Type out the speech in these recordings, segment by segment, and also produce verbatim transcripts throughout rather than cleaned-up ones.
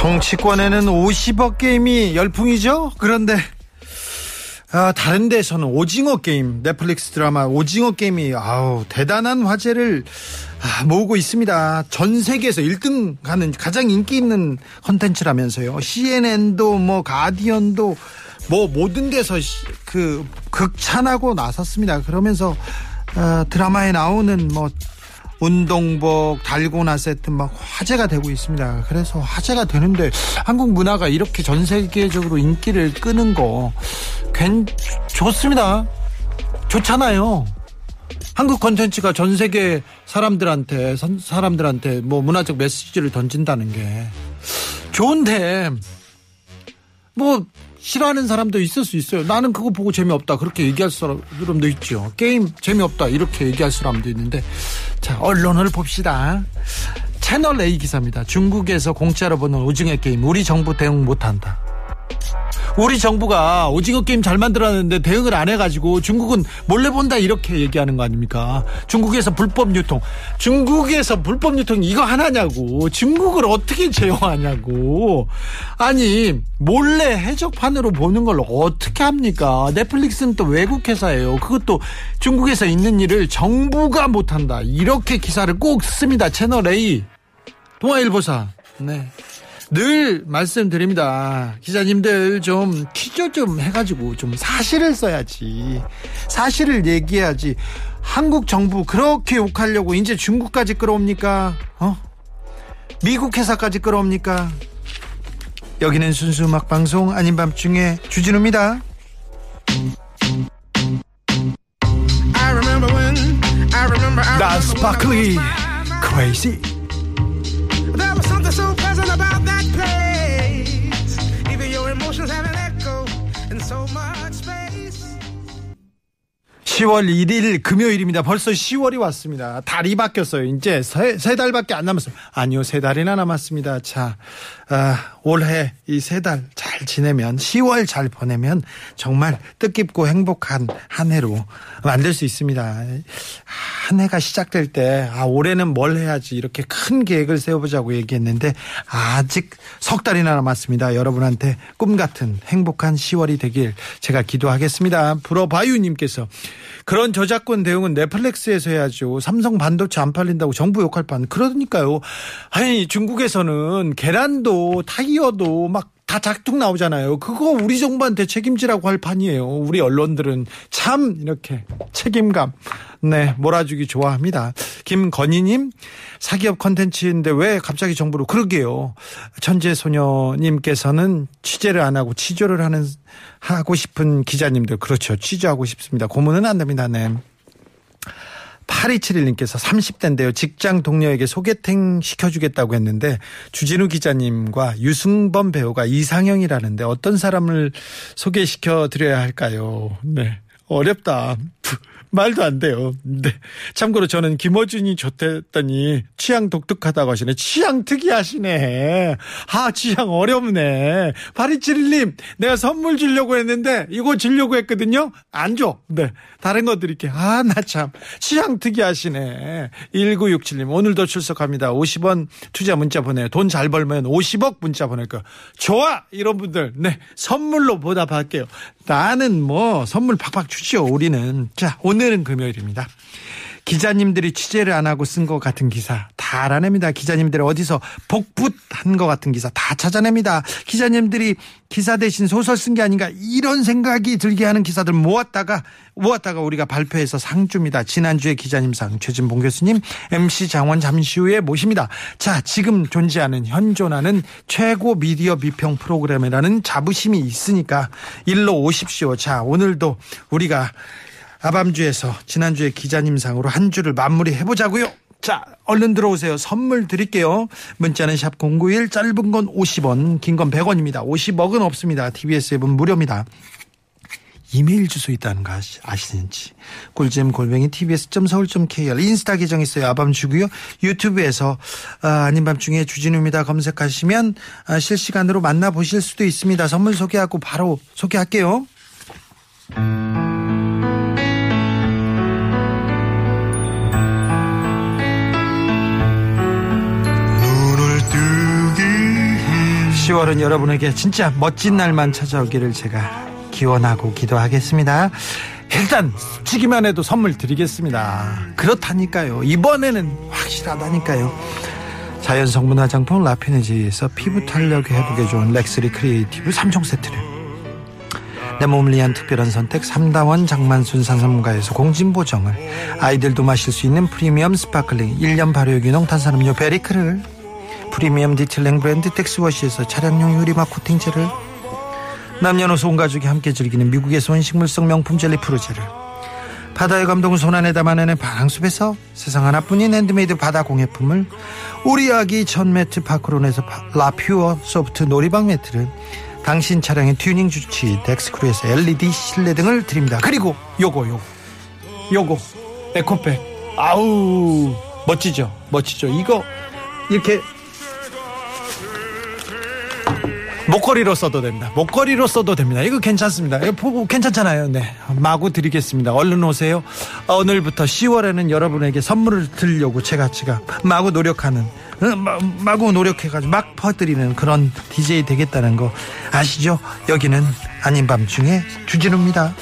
정치권에는 오십억 게임이 열풍이죠. 그런데 아, 다른 데서는 오징어 게임, 넷플릭스 드라마 오징어 게임이 아우 대단한 화제를 아, 모으고 있습니다. 전 세계에서 일 등 하는 가장 인기 있는 컨텐츠라면서요. 씨엔엔도 뭐 가디언도 뭐 모든 데서 그 극찬하고 나섰습니다. 그러면서 아, 드라마에 나오는 뭐 운동복, 달고나 세트 막 화제가 되고 있습니다. 그래서 화제가 되는데 한국 문화가 이렇게 전 세계적으로 인기를 끄는 거 괜 좋습니다. 좋잖아요. 한국 콘텐츠가 전 세계 사람들한테 사람들한테 뭐 문화적 메시지를 던진다는 게 좋은데 뭐 싫어하는 사람도 있을 수 있어요. 나는 그거 보고 재미없다 그렇게 얘기할 사람도 있죠. 게임 재미없다 이렇게 얘기할 사람도 있는데, 자, 언론을 봅시다. 채널A 기사입니다. 중국에서 공짜로 보는 오징어 게임, 우리 정부 대응 못한다. 우리 정부가 오징어 게임 잘 만들었는데 대응을 안 해가지고 중국은 몰래 본다 이렇게 얘기하는 거 아닙니까? 중국에서 불법 유통, 중국에서 불법 유통 이거 하나냐고, 중국을 어떻게 제어하냐고. 아니 몰래 해적판으로 보는 걸 어떻게 합니까? 넷플릭스는 또 외국 회사예요. 그것도 중국에서 있는 일을 정부가 못한다 이렇게 기사를 꼭 씁니다. 채널A 동아일보사. 네, 늘 말씀드립니다. 기자님들 좀 취조 좀 해가지고 좀 사실을 써야지, 사실을 얘기해야지. 한국 정부 그렇게 욕하려고 이제 중국까지 끌어옵니까? 어? 미국 회사까지 끌어옵니까? 여기는 순수 음악방송 아닌 밤중에 주진우입니다. 나 스파클리 크레이지. 시월 일일 금요일입니다. 벌써 시월이 왔습니다. 달이 바뀌었어요. 이제 세, 세 달밖에 안 남았어요. 아니요, 세 달이나 남았습니다. 자, 아, 올해 이 세 달 잘 지내면, 시월 잘 보내면 정말 뜻깊고 행복한 한 해로 만들 수 있습니다. 한 해가 시작될 때 아, 올해는 뭘 해야지 이렇게 큰 계획을 세워보자고 얘기했는데 아직 석 달이나 남았습니다. 여러분한테 꿈같은 행복한 시월이 되길 제가 기도하겠습니다. 불어바유님께서, 그런 저작권 대응은 넷플릭스에서 해야죠. 삼성 반도체 안 팔린다고 정부 욕할 판. 그러니까요. 아니 중국에서는 계란도 타이어도 막 다 작동 나오잖아요. 그거 우리 정부한테 책임지라고 할 판이에요. 우리 언론들은 참 이렇게 책임감, 네, 몰아주기 좋아합니다. 김건희님, 사기업 컨텐츠인데 왜 갑자기 정부로. 그러게요. 천재소녀님께서는 취재를 안 하고 취조를 하는 하고 싶은 기자님들, 그렇죠. 취조하고 싶습니다. 고문은 안 됩니다. 네. 팔이칠일님께서 삼십 대인데요. 직장 동료에게 소개팅 시켜주겠다고 했는데 주진우 기자님과 유승범 배우가 이상형이라는데 어떤 사람을 소개시켜드려야 할까요? 네, 어렵다. 말도 안 돼요. 네. 참고로 저는 김어준이 좋댔더니 취향 독특하다고 하시네. 취향 특이하시네. 아, 취향 어렵네. 팔이칠일님, 내가 선물 주려고 했는데 이거 주려고 했거든요. 안 줘. 네, 다른 거 드릴게요. 아, 나 참 취향 특이하시네. 일구육칠님, 오늘도 출석합니다. 오십원 투자 문자 보내요. 돈 잘 벌면 오십억 문자 보낼 거예요. 좋아, 이런 분들, 네, 선물로 보답할게요. 나는 뭐 선물 팍팍 주죠, 우리는. 자, 오늘은 금요일입니다. 기자님들이 취재를 안 하고 쓴 것 같은 기사 다 알아냅니다. 기자님들이 어디서 복붙한 것 같은 기사 다 찾아냅니다. 기자님들이 기사 대신 소설 쓴 게 아닌가 이런 생각이 들게 하는 기사들 모았다가 모았다가 우리가 발표해서 상 줍니다. 지난주에 기자님상 최진봉 교수님, 엠씨 장원 잠시 후에 모십니다. 자, 지금 존재하는, 현존하는 최고 미디어 비평 프로그램이라는 자부심이 있으니까 일로 오십시오. 자, 오늘도 우리가 아밤주에서 지난주에 기자님상으로 한 주를 마무리해보자고요. 자, 얼른 들어오세요. 선물 드릴게요. 문자는 샵 공구일, 짧은 건 오십 원, 긴 건 백 원입니다. 오십억은 없습니다. 티비에스 앱은 무료입니다. 이메일 주소 있다는 거 아시는지. 꿀잼 골뱅이 티비에스 닷 서울 닷 케이알 인스타 계정 있어요. 아밤주고요. 유튜브에서 아, 아닌 밤중에 주진우입니다 검색하시면 아, 실시간으로 만나보실 수도 있습니다. 선물 소개하고 바로 소개할게요. 시월은 여러분에게 진짜 멋진 날만 찾아오기를 제가 기원하고 기도하겠습니다. 일단 스치기만 해도 선물 드리겠습니다. 그렇다니까요. 이번에는 확실하다니까요. 자연성분 화장품 라피네지에서 피부 탄력 회복에 좋은 렉스리 크리에이티브 삼 종 세트를, 내 몸을 위한 특별한 선택 삼다원 장만순 산삼가에서 공진보정을, 아이들도 마실 수 있는 프리미엄 스파클링 일 년 발효유기농 탄산음료 베리크를, 프리미엄 디틸링 브랜드 텍스워시에서 차량용 유리막 코팅제를, 남녀노소 온 가족이 함께 즐기는 미국에서 온 식물성 명품 젤리 프루제를, 바다의 감동을 손안에 담아내는 바랑숲에서 세상 하나뿐인 핸드메이드 바다 공예품을, 우리 아기 천 매트 파크론에서 라퓨어 소프트 놀이방 매트를, 당신 차량의 튜닝 주치 덱스크루에서 엘이디 실내 등을 드립니다. 그리고 요거 요거 요거 에코백, 아우 멋지죠 멋지죠. 이거 이렇게 목걸이로 써도 됩니다. 목걸이로 써도 됩니다. 이거 괜찮습니다. 이거 보고 괜찮잖아요. 네, 마구 드리겠습니다. 얼른 오세요. 오늘부터 시월에는 여러분에게 선물을 드리려고 제가 제가 마구 노력하는, 마구 노력해가지고 막 퍼뜨리는 그런 디제이 되겠다는 거 아시죠? 여기는 아닌 밤중에 주진우입니다.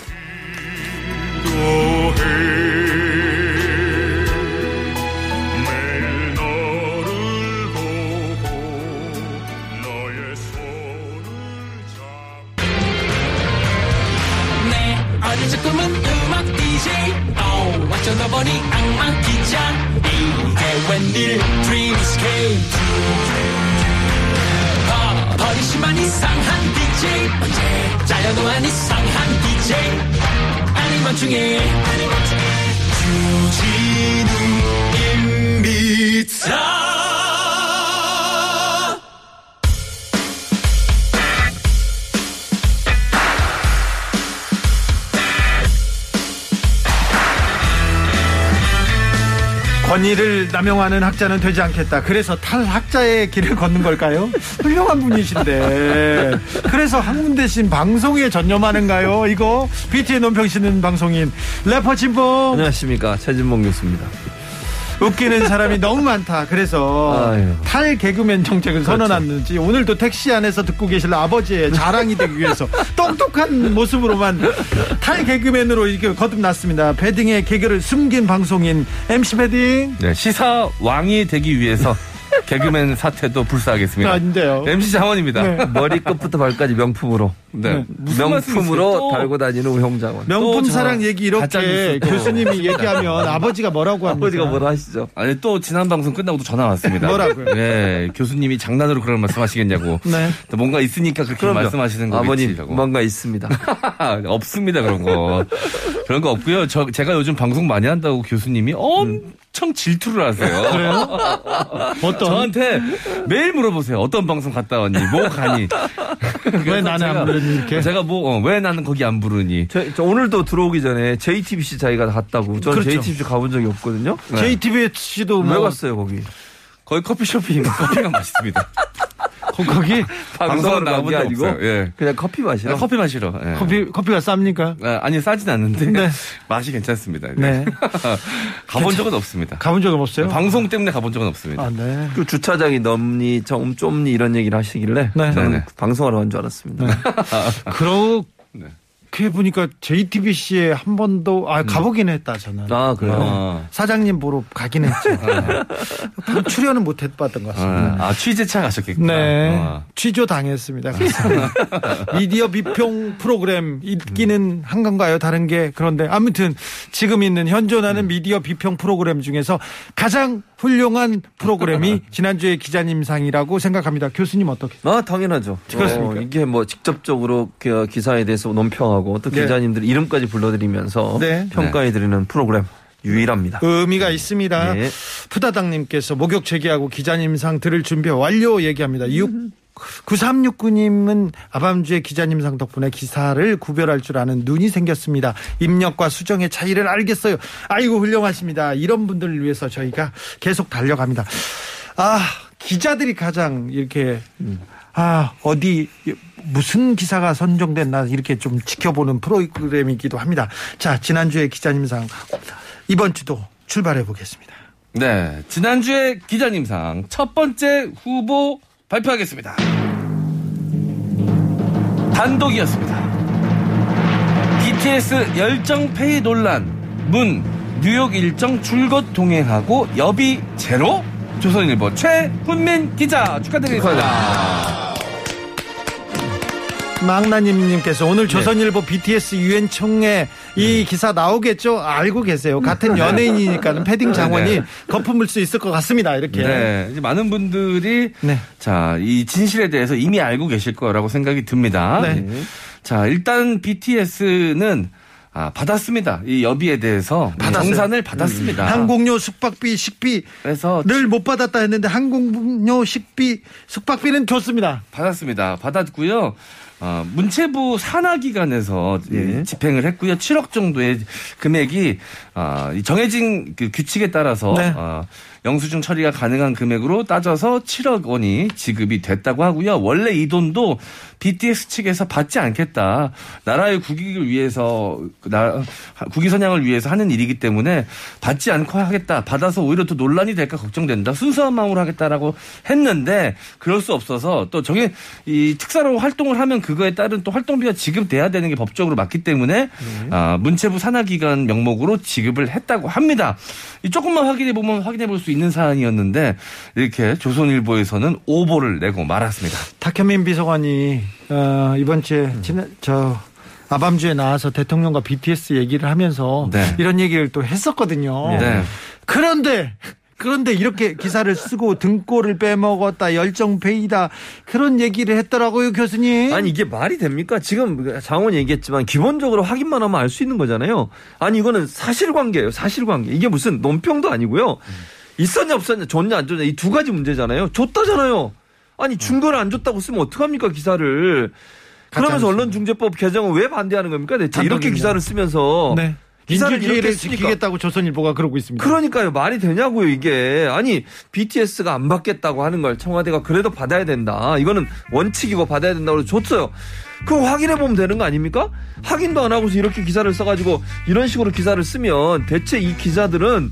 권위를 남용하는 학자는 되지 않겠다. 그래서 탈학자의 길을 걷는 걸까요? 훌륭한 분이신데 그래서 학문 대신 방송에 전념하는가요? 이거 비티엔 논평시는 방송인 래퍼 진봉. 안녕하십니까, 최진봉 교수입니다. 웃기는 사람이 너무 많다. 그래서 아유. 탈 개그맨 정책을 선언하는지, 그렇죠. 오늘도 택시 안에서 듣고 계실 아버지의 자랑이 되기 위해서 똑똑한 모습으로만 탈 개그맨으로 이렇게 거듭났습니다. 패딩의 개그를 숨긴 방송인 엠씨 패딩. 네, 시사 왕이 되기 위해서 개그맨 사태도 불사하겠습니다. 안 돼요. 엠씨 장원입니다. 네. 머리 끝부터 발까지 명품으로. 네. 네. 무슨 명품으로 달고 다니는 홍장원. 명품 사랑 얘기 이렇게 교수님이 얘기하면 아버지가 뭐라고 합니까? 아버지가 뭐라 하시죠? 아니, 또 지난 방송 끝나고 또 전화 왔습니다. 뭐라고요? 네. 교수님이 장난으로 그런 말씀 하시겠냐고. 네. 뭔가 있으니까 그렇게 그럼요. 말씀하시는 거겠지. 아버님, 라고. 뭔가 있습니다. 없습니다, 그런 거. 그런 거 없고요. 저, 제가 요즘 방송 많이 한다고 교수님이 엄 음. 엄청 질투를 하세요. 그래요? 어떤? 저한테 매일 물어보세요. 어떤 방송 갔다 왔니? 뭐 가니? 왜 나는 제가, 안 부르니? 이렇게? 제가 뭐, 어, 왜 나는 거기 안 부르니? 저, 저 오늘도 들어오기 전에 제이티비씨 자기가 갔다고. 저는 그렇죠. 제이티비씨 가본 적이 없거든요. 네. 제이티비씨도 뭐. 왜 갔어요, 거기? 거기 커피숍이 커피가 맛있습니다. 거기 방송은 나온 게 아니고 예. 그냥 커피 마시러. 커피 마시러. 예. 커피 커피가 쌉니까? 아, 아니 싸진 않는데 네. 맛이 괜찮습니다. 네. 네. 가본 적은 없습니다. 가본 적은 없어요? 방송 때문에 가본 적은 없습니다. 아, 네. 그 주차장이 넘니 좀 좁니 이런 얘기를 하시길래 네. 저는 방송하러 온 줄 알았습니다. 네. 그러 네. 그렇게 보니까 제이티비씨에 한 번도 아 가보긴 했다 저는. 아 그래요. 아. 사장님 보러 가긴 했죠. 아. 출연은 못 해봤던 것 같습니다. 아, 아 취재차 가셨겠구나. 네. 아. 취조 당했습니다. 미디어 비평 프로그램 있기는 음. 한 건가요? 다른 게. 그런데 아무튼 지금 있는 현존하는 음. 미디어 비평 프로그램 중에서 가장 훌륭한 프로그램이 지난주에 기자님상이라고 생각합니다. 교수님 어떻게? 아 당연하죠. 그렇습니까? 어, 이게 뭐 직접적으로 그 기사에 대해서 논평하고 또 기자님들 네. 이름까지 불러드리면서 네. 평가해드리는 프로그램. 유일합니다. 의미가 네. 있습니다. 네. 푸다당님께서 목욕 제기하고 기자님상 들을 준비 완료 얘기합니다. 구삼육구님은 아밤주의 기자님상 덕분에 기사를 구별할 줄 아는 눈이 생겼습니다. 입력과 수정의 차이를 알겠어요. 아이고 훌륭하십니다. 이런 분들을 위해서 저희가 계속 달려갑니다. 아 기자들이 가장 이렇게 음. 아 어디 무슨 기사가 선정됐나 이렇게 좀 지켜보는 프로그램이기도 합니다. 자 지난주에 기자님상 이번 주도 출발해 보겠습니다. 네 지난주에 기자님상 첫 번째 후보 발표하겠습니다. 단독이었습니다. 비티에스 열정 페이 논란 문 뉴욕 일정 줄곧 동행하고 여비 제로 조선일보 최훈민 기자 축하드리겠습니다. 망나님님께서 오늘 조선일보 네. 비티에스 유엔총회 이 기사 나오겠죠? 알고 계세요. 같은 연예인이니까는 패딩 장원이 네. 거품 물 수 있을 것 같습니다. 이렇게. 네. 이제 많은 분들이 네. 자, 이 진실에 대해서 이미 알고 계실 거라고 생각이 듭니다. 네. 자, 일단 비티에스는 아, 받았습니다. 이 여비에 대해서 받았어요. 정산을 받았습니다. 음. 항공료, 숙박비, 식비 그래서 늘 못 받았다 했는데 항공료, 식비, 숙박비는 줬습니다. 받았습니다. 받았고요. 어, 문체부 산하기관에서 예. 집행을 했고요. 칠억 정도의 금액이 어, 정해진 그 규칙에 따라서 네. 어, 영수증 처리가 가능한 금액으로 따져서 칠억 원이 지급이 됐다고 하고요. 원래 이 돈도 비티에스 측에서 받지 않겠다. 나라의 국익을 위해서 나, 국위선양을 위해서 하는 일이기 때문에 받지 않고 하겠다. 받아서 오히려 또 논란이 될까 걱정된다. 순수한 마음으로 하겠다라고 했는데 그럴 수 없어서 또 정해 이 특사로 활동을 하면 그거에 따른 또 활동비가 지급돼야 되는 게 법적으로 맞기 때문에 네. 아, 문체부 산하기관 명목으로 지급을 했다고 합니다. 이 조금만 확인해 보면 확인해 볼 수 있는 사안이었는데 이렇게 조선일보에서는 오보를 내고 말았습니다. 탁현민 비서관이 어, 이번 주에 음. 지난 저. 아밤주에 나와서 대통령과 비티에스 얘기를 하면서 네. 이런 얘기를 또 했었거든요. 네. 그런데 그런데 이렇게 기사를 쓰고 등골을 빼먹었다. 열정페이다. 그런 얘기를 했더라고요, 교수님. 아니 이게 말이 됩니까? 지금 장원이 얘기했지만 기본적으로 확인만 하면 알 수 있는 거잖아요. 아니 이거는 사실관계예요. 사실관계. 이게 무슨 논평도 아니고요. 있었냐 없었냐 줬냐 안 줬냐 이 두 가지 문제잖아요. 줬다잖아요. 아니 증거를 안 줬다고 쓰면 어떡합니까 기사를. 그러면서 언론중재법 개정은 왜 반대하는 겁니까? 대체 이렇게 기사를 쓰면서 네. 기사를 이렇게 지키겠다고 조선일보가 그러고 있습니다. 그러니까요. 말이 되냐고요 이게. 아니 비티에스가 안 받겠다고 하는 걸 청와대가 그래도 받아야 된다. 이거는 원칙이고 받아야 된다고 줬어요. 그거 확인해보면 되는 거 아닙니까? 확인도 안 하고서 이렇게 기사를 써가지고 이런 식으로 기사를 쓰면 대체 이 기자들은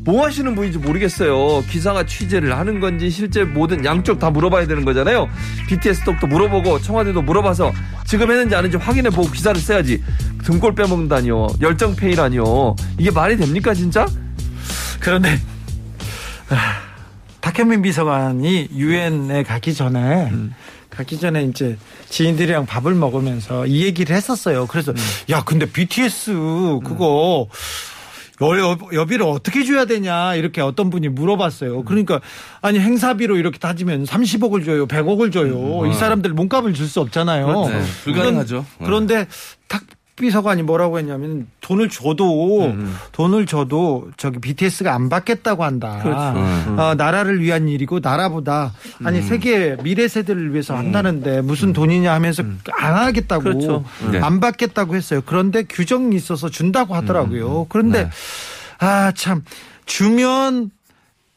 뭐 하시는 분인지 모르겠어요. 기사가 취재를 하는 건지 실제 모든 양쪽 다 물어봐야 되는 거잖아요. 비티에스 쪽도 물어보고 청와대도 물어봐서 지금 했는지 안 했는지 확인해보고 기사를 써야지. 등골 빼먹는다니요. 열정페이라니요. 이게 말이 됩니까 진짜? 그런데 박현민 비서관이 유엔에 가기 전에 음. 가기 전에 이제 지인들이랑 밥을 먹으면서 이 얘기를 했었어요. 그래서 음. 야 근데 비티에스 그거 음. 여비를 어떻게 줘야 되냐 이렇게 어떤 분이 물어봤어요. 그러니까 아니 행사비로 이렇게 따지면 삼십억을 줘요 백억을 줘요. 음, 이 사람들 몸값을 줄 수 없잖아요. 그렇네, 불가능하죠. 그런, 그런데 탁 비서관이 뭐라고 했냐면 돈을 줘도 음. 돈을 줘도 저기 비티에스가 안 받겠다고 한다. 그렇죠. 음. 어, 나라를 위한 일이고 나라보다 아니 음. 세계 미래 세대를 위해서 음. 한다는데 무슨 돈이냐 하면서 음. 안 하겠다고 그렇죠. 네. 안 받겠다고 했어요. 그런데 규정이 있어서 준다고 하더라고요. 음. 그런데 네. 아, 참 주면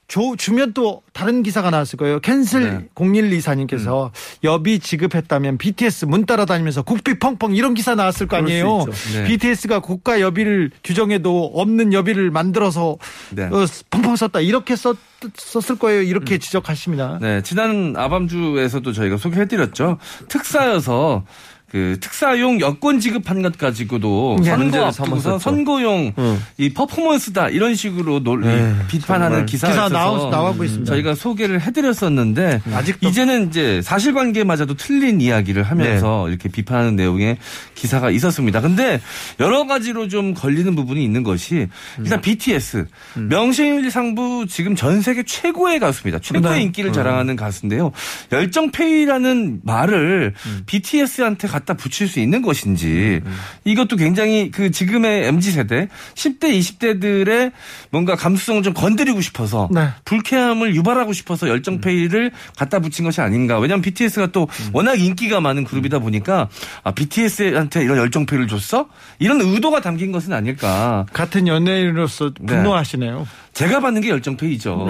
조, 주면 또 다른 기사가 나왔을 거예요. 캔슬 네. 공일이사님께서 음. 여비 지급했다면 비티에스 문 따라다니면서 국비 펑펑 이런 기사 나왔을 거 아니에요. 네. 비티에스가 국가 여비를 규정해도 없는 여비를 만들어서 네. 어, 펑펑 썼다 이렇게 썼, 썼을 거예요. 이렇게 음. 지적하십니다. 네, 지난 아밤주에서도 저희가 소개해드렸죠. 특사여서 그 특사용 여권 지급한 것 가지고도 네. 선거 앞두고서 선거용 응. 이 퍼포먼스다 이런 식으로 논 비판하는 기사가 기사 있어서 나오고 있습니다. 저희가 소개를 해드렸었는데 아직도 이제는 이제 사실관계마저도 틀린 이야기를 하면서 네. 이렇게 비판하는 내용의 기사가 있었습니다. 근데 여러 가지로 좀 걸리는 부분이 있는 것이 일단 음. 비티에스 음. 명실상부 지금 전 세계 최고의 가수입니다. 최고의 인기를 음. 자랑하는 가수인데요. 열정페이라는 말을 음. 비티에스한테 갖다 붙일 수 있는 것인지 음. 이것도 굉장히 그 지금의 엠지 세대 십 대 이십 대들의 뭔가 감수성을 좀 건드리고 싶어서 네. 불쾌함을 유발하고 싶어서 열정페이를 음. 갖다 붙인 것이 아닌가. 왜냐하면 비티에스가 또 음. 워낙 인기가 많은 그룹이다 보니까 아, 비티에스한테 이런 열정페이를 줬어? 이런 의도가 담긴 것은 아닐까. 같은 연예인으로서 분노하시네요. 네. 제가 받는 게 열정페이죠.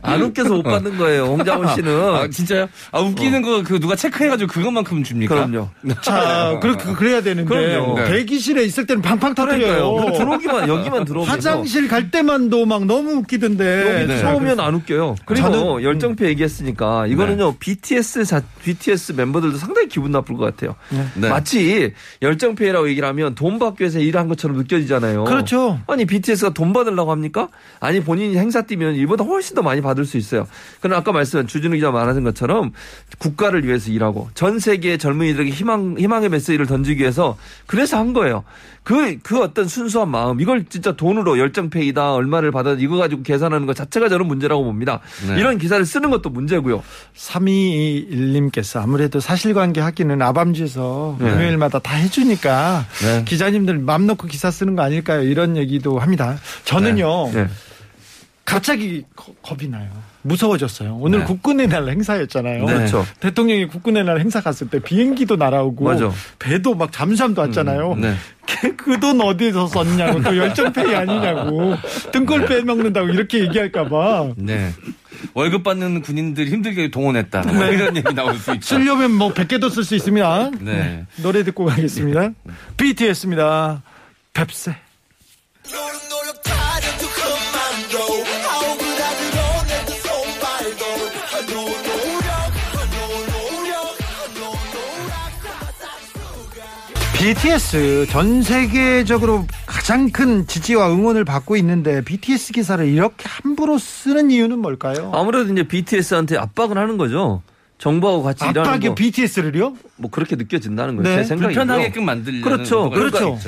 안 웃겨서 못 받는 거예요. 홍장원 씨는. 아, 진짜요? 아, 웃기는 어. 거 그 누가 체크해가지고 그것만큼은 줍니까? 그럼요. 자, 그렇게 그래야 되는데. 그럼요. 네. 대기실에 있을 때는 팡팡 터뜨려요. 들어오기만 여기만 들어오면. 화장실 갈 때만도 막 너무 웃기던데. 네. 처음엔 안 웃겨요. 그리고 저는... 열정페이 얘기했으니까 이거는요 네. 비티에스 자, 비티에스 멤버들도 상당히 기분 나쁠 것 같아요. 네. 마치 열정페이라고 얘기를 하면 돈 받기 위해서 일한 것처럼 느껴지잖아요. 그렇죠. 아니 비티에스가 돈 받 받으려고 합니까? 아니 본인이 행사 뛰면 일보다 훨씬 더 많이 받을 수 있어요. 그러나 아까 말씀한 주진우 기자 말하신 것처럼 국가를 위해서 일하고 전 세계의 젊은이들에게 희망, 희망의 메시지를 던지기 위해서 그래서 한 거예요. 그, 그 어떤 순수한 마음 이걸 진짜 돈으로 열정페이다 얼마를 받아 이거 가지고 계산하는 것 자체가 저는 문제라고 봅니다. 네. 이런 기사를 쓰는 것도 문제고요. 삼이일님께서 아무래도 사실관계 학기는 아밤주에서 네. 금요일마다 다 해주니까 네. 기자님들 맘 놓고 기사 쓰는 거 아닐까요? 이런 얘기도 합니다. 저는요. 네. 네. 갑자기 겁이 나요. 무서워졌어요. 오늘 네. 국군의 날 행사였잖아요. 네. 그렇죠. 대통령이 국군의 날 행사 갔을 때 비행기도 날아오고 맞아. 배도 막 잠수함도 왔잖아요. 음, 네. 그 돈 어디에서 썼냐고 또 열정페이 아니냐고 등골 빼먹는다고 이렇게 얘기할까 봐. 네. 월급 받는 군인들 힘들게 동원했다. 네. 이런 얘기 나올 수 있죠. 쓰려면 뭐 백 개도 쓸 수 있습니다. 네. 노래 듣고 가겠습니다. 비티에스입니다. 뱁새. 비티에스 전 세계적으로 가장 큰 지지와 응원을 받고 있는데 비티에스 기사를 이렇게 함부로 쓰는 이유는 뭘까요? 아무래도 이제 비티에스한테 압박을 하는 거죠. 정부하고 같이 일하는 거. 압박이 비티에스를요? 뭐 그렇게 느껴진다는 거예요. 네. 제 생각이 불편하게끔 만들려는 그렇죠. 그렇죠.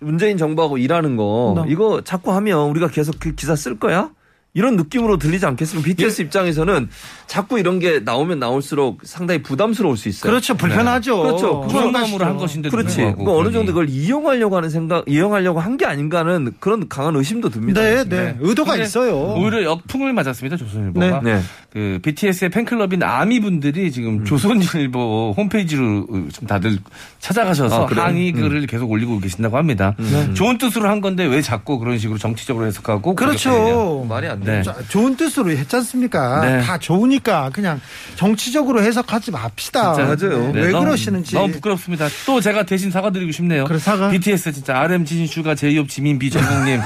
문재인 정부하고 일하는 거 나. 이거 자꾸 하면 우리가 계속 그 기사 쓸 거야? 이런 느낌으로 들리지 않겠습니까? 비티에스 예. 입장에서는 자꾸 이런 게 나오면 나올수록 상당히 부담스러울 수 있어요. 그렇죠. 불편하죠. 네. 그렇죠. 부담감으로 한 것인데. 그렇지. 그러니까 어느 정도 그걸 이용하려고 하는 생각, 이용하려고 한 게 아닌가 하는 그런 강한 의심도 듭니다. 네, 네. 네. 의도가 있어요. 오히려 역풍을 맞았습니다. 조선일보가. 네. 네. 그 비티에스의 팬클럽인 아미 분들이 지금 음. 조선일보 홈페이지로 좀 다들 찾아가셔서 아, 항의 글을 음. 계속 올리고 계신다고 합니다. 음. 네. 좋은 뜻으로 한 건데 왜 자꾸 그런 식으로 정치적으로 해석하고. 그렇죠. 말이 안 돼. 네. 좋은 뜻으로 했지 않습니까? 네. 다 좋으니까 그냥 정치적으로 해석하지 맙시다. 진짜 맞아요. 네. 왜 너무, 그러시는지. 너무 부끄럽습니다. 또 제가 대신 사과드리고 싶네요. 그래, 사과. 비티에스 진짜 아르엠 진슈가 제이홉 지민 비전국님.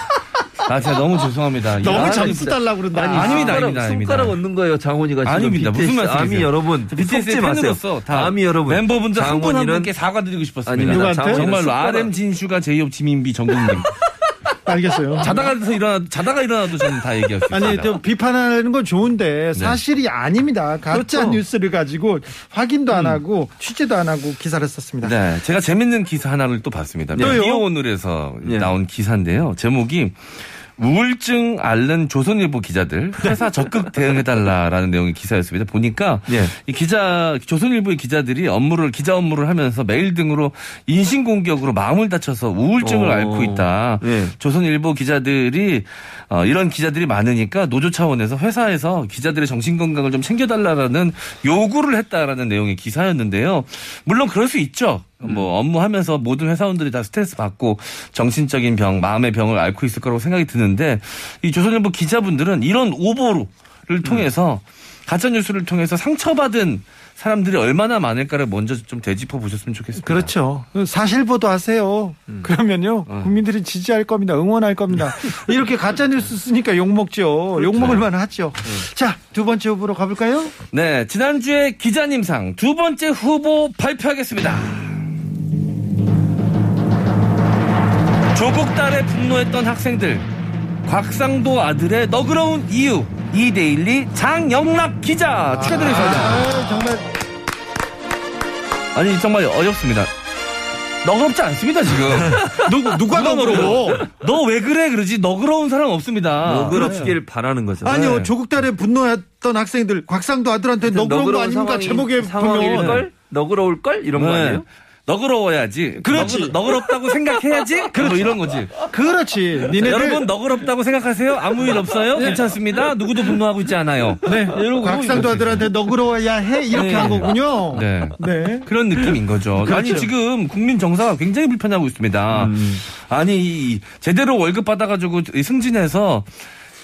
아, 진짜 너무 죄송합니다. 너무 점수 달라고 그런다. 아니, 아닙니다, 아닙니다. 손가락 얻는 거예요, 장원이가 지금. 아닙니다. 무슨 말씀이세요? 아미 여러분. 비티에스의 팬으로서 다 아미 여러분. 멤버분들 한 분 한 분께 사과드리고 싶었습니다. 누구한테? 정말로 아르엠 진슈가 제이홉 지민 비전국님. 알겠어요. 자다가서 일어나 자다가 일어나도 저는 다 얘기할 수 있어요. 아니, 좀 비판하는 건 좋은데 사실이 네. 아닙니다. 가짜 그렇죠. 뉴스를 가지고 확인도 음. 안 하고 취재도 안 하고 기사를 썼습니다. 네, 제가 재밌는 기사 하나를 또 봤습니다. 미디어 오늘에서 네. 나온 기사인데요. 제목이 우울증 앓는 조선일보 기자들 회사 적극 대응해달라라는 내용의 기사였습니다. 보니까 예. 이 기자 조선일보의 기자들이 업무를 기자 업무를 하면서 메일 등으로 인신공격으로 마음을 다쳐서 우울증을 오. 앓고 있다. 예. 조선일보 기자들이 어, 이런 기자들이 많으니까 노조 차원에서 회사에서 기자들의 정신건강을 좀 챙겨달라라는 요구를 했다라는 내용의 기사였는데요. 물론 그럴 수 있죠. 뭐 업무하면서 모든 회사원들이 다 스트레스 받고 정신적인 병, 마음의 병을 앓고 있을 거라고 생각이 드는데 이 조선일보 기자분들은 이런 오보를 통해서 가짜뉴스를 통해서 상처받은 사람들이 얼마나 많을까를 먼저 좀 되짚어 보셨으면 좋겠습니다. 그렇죠. 사실 보도하세요. 음. 그러면요. 음. 국민들이 지지할 겁니다. 응원할 겁니다. 이렇게 가짜뉴스 쓰니까 욕먹죠. 그렇죠. 욕먹을만 하죠. 음. 자, 두 번째 후보로 가볼까요? 네. 지난주에 기자님상 두 번째 후보 발표하겠습니다. 조국 딸에 분노했던 학생들, 곽상도 아들의 너그러운 이유, 이데일리 장영락 기자 축하드립니다. 아, 정말 아니 정말 어렵습니다. 너그럽지 않습니다 지금. 누구 누가 너그러워? 너 왜 그래 그러지? 너그러운 사람 없습니다. 너그럽기를 바라는 거죠. 아니요 네. 조국 딸에 분노했던 학생들, 곽상도 아들한테 너그러운 거 아닙니까? 제목에 보면. 너그러울걸? 이런 네. 거 아니에요? 너그러워야지. 그렇지. 너그, 너그럽다고 생각해야지. 그렇지. 뭐 이런 거지. 그렇지. 니네들. 여러분 너그럽다고 생각하세요? 아무 일 없어요? 네. 괜찮습니다. 누구도 분노하고 있지 않아요. 네. 이러고 곽상도 아들한테 너그러워야 해 이렇게 네. 한 거군요. 네. 네. 그런 느낌인 거죠. 그렇죠. 아니 지금 국민 정서가 굉장히 불편하고 있습니다. 음. 아니 제대로 월급 받아가지고 승진해서.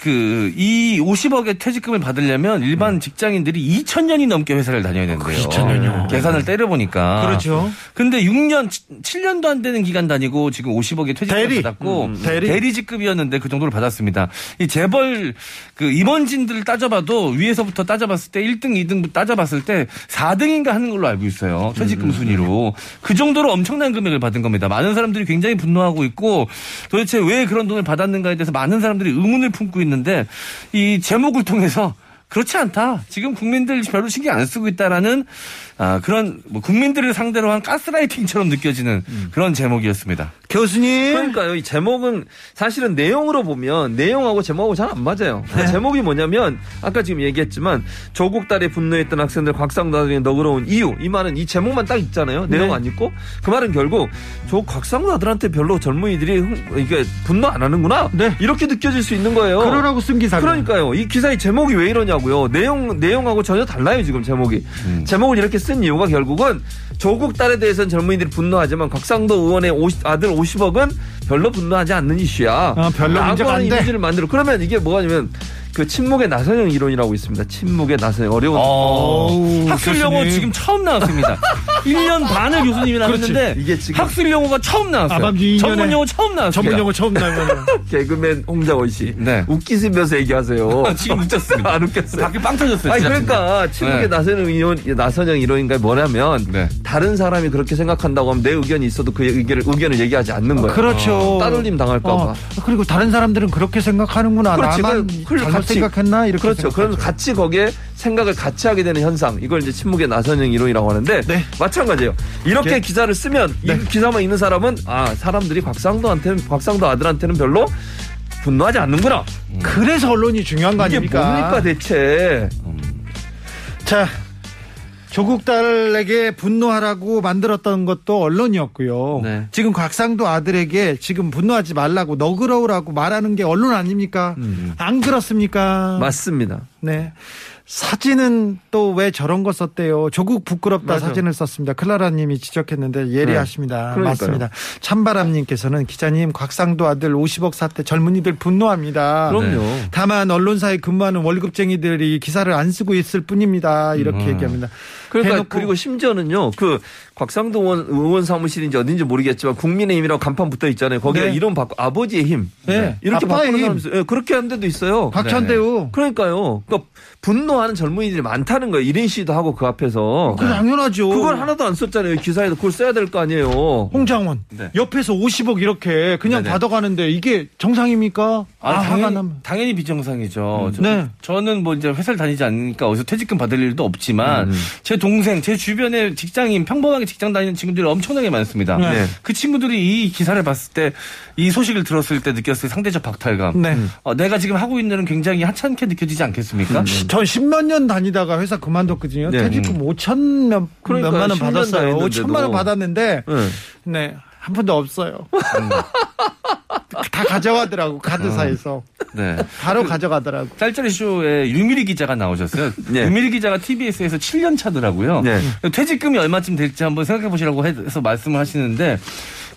그, 이 오십억의 퇴직금을 받으려면 일반 직장인들이 이천 년이 넘게 회사를 다녀야 된대요. 이천 년이요. 계산을 때려보니까. 그렇죠. 근데 육 년, 칠 년도 안 되는 기간 다니고 지금 오십억의 퇴직금을 대리. 받았고, 음, 대리. 대리직급이었는데 그 정도를 받았습니다. 이 재벌, 그, 임원진들을 따져봐도 위에서부터 따져봤을 때 일 등, 이 등 따져봤을 때 사 등인가 하는 걸로 알고 있어요. 퇴직금 음. 순위로. 그 정도로 엄청난 금액을 받은 겁니다. 많은 사람들이 굉장히 분노하고 있고 도대체 왜 그런 돈을 받았는가에 대해서 많은 사람들이 의문을 품고 있는 있는데 이 제목을 통해서 그렇지 않다. 지금 국민들 별로 신경 안 쓰고 있다라는 아, 그런 뭐 국민들을 상대로 한 가스라이팅처럼 느껴지는 음. 그런 제목이었습니다. 교수님. 그러니까요. 이 제목은 사실은 내용으로 보면 내용하고 제목하고 잘 안 맞아요. 네. 제목이 뭐냐면 아까 지금 얘기했지만 조국 딸에 분노했던 학생들 곽상도 아들이 너그러운 이유. 이 말은 이 제목만 딱 있잖아요. 내용 네. 안 있고. 그 말은 결국 저 곽상도 아들한테 별로 젊은이들이 이게 분노 안 하는구나. 네. 이렇게 느껴질 수 있는 거예요. 그러라고 쓴 기사. 그러니까요. 이 기사의 제목이 왜 이러냐고요. 내용, 내용하고 전혀 달라요. 지금 제목이. 음. 제목을 이렇게 쓴 이유가 결국은 조국 딸에 대해서는 젊은이들이 분노하지만 곽상도 의원의 오십, 아들 오십억은 별로 분노하지 않는 이슈야. 아, 별로 문제가 안 돼. 이미지를 만들어. 그러면 이게 뭐냐면 그 침묵의 나선형 이론이라고 있습니다. 침묵의 나선형. 어려운 오, 학술 용어 지금 처음 나왔습니다. 일 년 반을 교수님이 나왔는데 이게 지금 학술 용어가 처음 나왔어요. 전문 용어 처음 나왔어요. 전문 용어 처음 나왔어요. 개그맨 홍장원 씨. 네. 웃기시면서 얘기하세요. 지금 웃겼습니다. 안 웃겼어요. 밖에 빵 터졌어요. 아니, 그러니까 침묵의 네. 나선형 이론, 나선형 이론인가 뭐냐면 네. 다른 사람이 그렇게 생각한다고 하면 내 의견이 있어도 그 의견을, 의견을 얘기하지 않는 거예요. 그렇죠. 따돌림 당할까 봐. 어, 그리고 다른 사람들은 그렇게 생각하는구나. 그렇지. 나만 잘못 생각했나? 이렇게 그렇죠. 그럼 같이 거기에 생각을 같이 하게 되는 현상. 이걸 이제 침묵의 나선형 이론이라고 하는데 네. 마찬가지예요. 이렇게 네. 기사를 쓰면 네. 이 기사만 읽는 사람은 아 사람들이 곽상도한테는 곽상도 아들한테는 별로 분노하지 않는구나. 음. 그래서 언론이 중요한 거 아닙니까? 이게 뭡니까 대체. 음. 자. 조국 딸에게 분노하라고 만들었던 것도 언론이었고요. 네. 지금 곽상도 아들에게 지금 분노하지 말라고 너그러우라고 말하는 게 언론 아닙니까? 음. 안 그렇습니까? 맞습니다. 네. 사진은 또 왜 저런 거 썼대요. 조국 부끄럽다 맞아. 사진을 썼습니다. 클라라님이 지적했는데 예리하십니다. 네. 맞습니다. 찬바람님께서는 기자님 곽상도 아들 오십억 사태 젊은이들 분노합니다. 그럼요. 네. 다만 언론사에 근무하는 월급쟁이들이 기사를 안 쓰고 있을 뿐입니다. 이렇게 음. 얘기합니다. 그러니까 그리고 심지어는요. 그 곽상도 의원, 의원 사무실인지 어딘지 모르겠지만 국민의힘이라고 간판 붙어 있잖아요. 거기에 네. 이름 바꿔 아버지의 힘. 네. 이렇게 바꾸는 사람 있어요. 네. 그렇게 하는 데도 있어요. 박찬대요. 네. 그러니까요. 그러니까 분노하는 젊은이들이 많다는 거예요. 일인 시위도 하고 그 앞에서. 그 당연하죠. 그걸 하나도 안 썼잖아요. 기사에도 그걸 써야 될 거 아니에요. 홍장원. 네. 옆에서 오십억 이렇게 그냥 네네. 받아가는데 이게 정상입니까? 아, 아 당연히, 하면. 당연히 비정상이죠. 음. 저, 네. 저는 뭐 이제 회사를 다니지 않으니까 어디서 퇴직금 받을 일도 없지만 음. 제 동생, 제 주변에 직장인 평범하게 직장 다니는 친구들이 엄청나게 많습니다. 네. 그 친구들이 이 기사를 봤을 때 이 소식을 들었을 때 느꼈을 상대적 박탈감. 네. 어, 내가 지금 하고 있는 일은 굉장히 하찮게 느껴지지 않겠습니까? 음. 전 십몇 년 다니다가 회사 그만뒀거든요. 네. 퇴직금 음. 오천 몇, 그러니까 몇만 원 받았어요. 오천만 원 받았는데 네. 네, 한 푼도 없어요. 음. 다 가져가더라고 카드사에서. 네. 바로 그, 가져가더라고. 짤짤이 쇼에 유미리 기자가 나오셨어요. 네. 유미리 기자가 티비에스에서 칠 년 차더라고요. 네. 퇴직금이 얼마쯤 될지 한번 생각해 보시라고 해서 말씀을 하시는데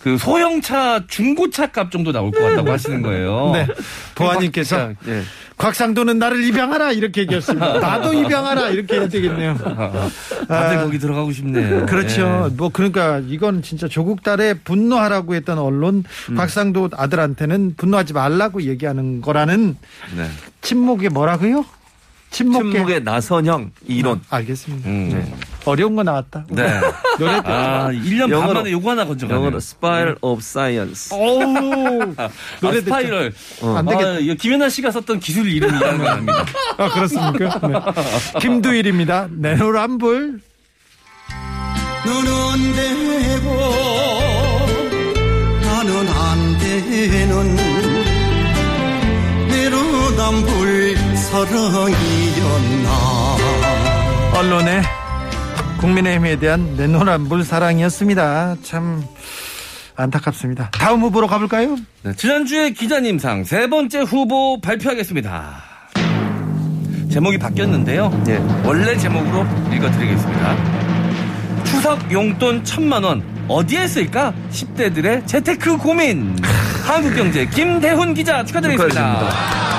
그 소형차 중고차 값 정도 나올 것 같다고 하시는 거예요. 네. 보아님께서 네. 곽상도는 나를 입양하라 이렇게 얘기했습니다. 나도 입양하라 이렇게 해야 되겠네요. 다들 아, 거기 들어가고 싶네요. 그렇죠. 네. 뭐 그러니까 이건 진짜 조국 딸에 분노하라고 했던 언론 음. 곽상도 아들한테는 분노하지 말라고 얘기하는 거라는 네. 침묵의 뭐라고요? 침묵의, 침묵의 나선형 이론. 음, 알겠습니다. 음. 네. 어려운 거 나왔다. 네. 노래 때문에. 아, 일 년 반 만에 요거 하나 건져가네. 영어로 스파이럴 오브 사이언스. 오우. 노래 아, 스파이럴. 어. 안 되겠다. 아, 김연아 씨가 썼던 기술 이름이라는 건 아닙니다. 아, 그렇습니까? 네. 김두일입니다. 내로란불. 눈은 되고, 나는 안 되는 내로란불 사랑이었나. 언론에 국민의힘에 대한 내노란불 사랑이었습니다. 참 안타깝습니다. 다음 후보로 가볼까요? 네, 지난주에 기자님상 세 번째 후보 발표하겠습니다. 제목이 바뀌었는데요. 예. 원래 제목으로 읽어드리겠습니다. 추석 용돈 천만 원 어디에 쓸까? 십 대들의 재테크 고민. 한국경제 김대훈 기자 축하드리겠습니다. 축하드립니다.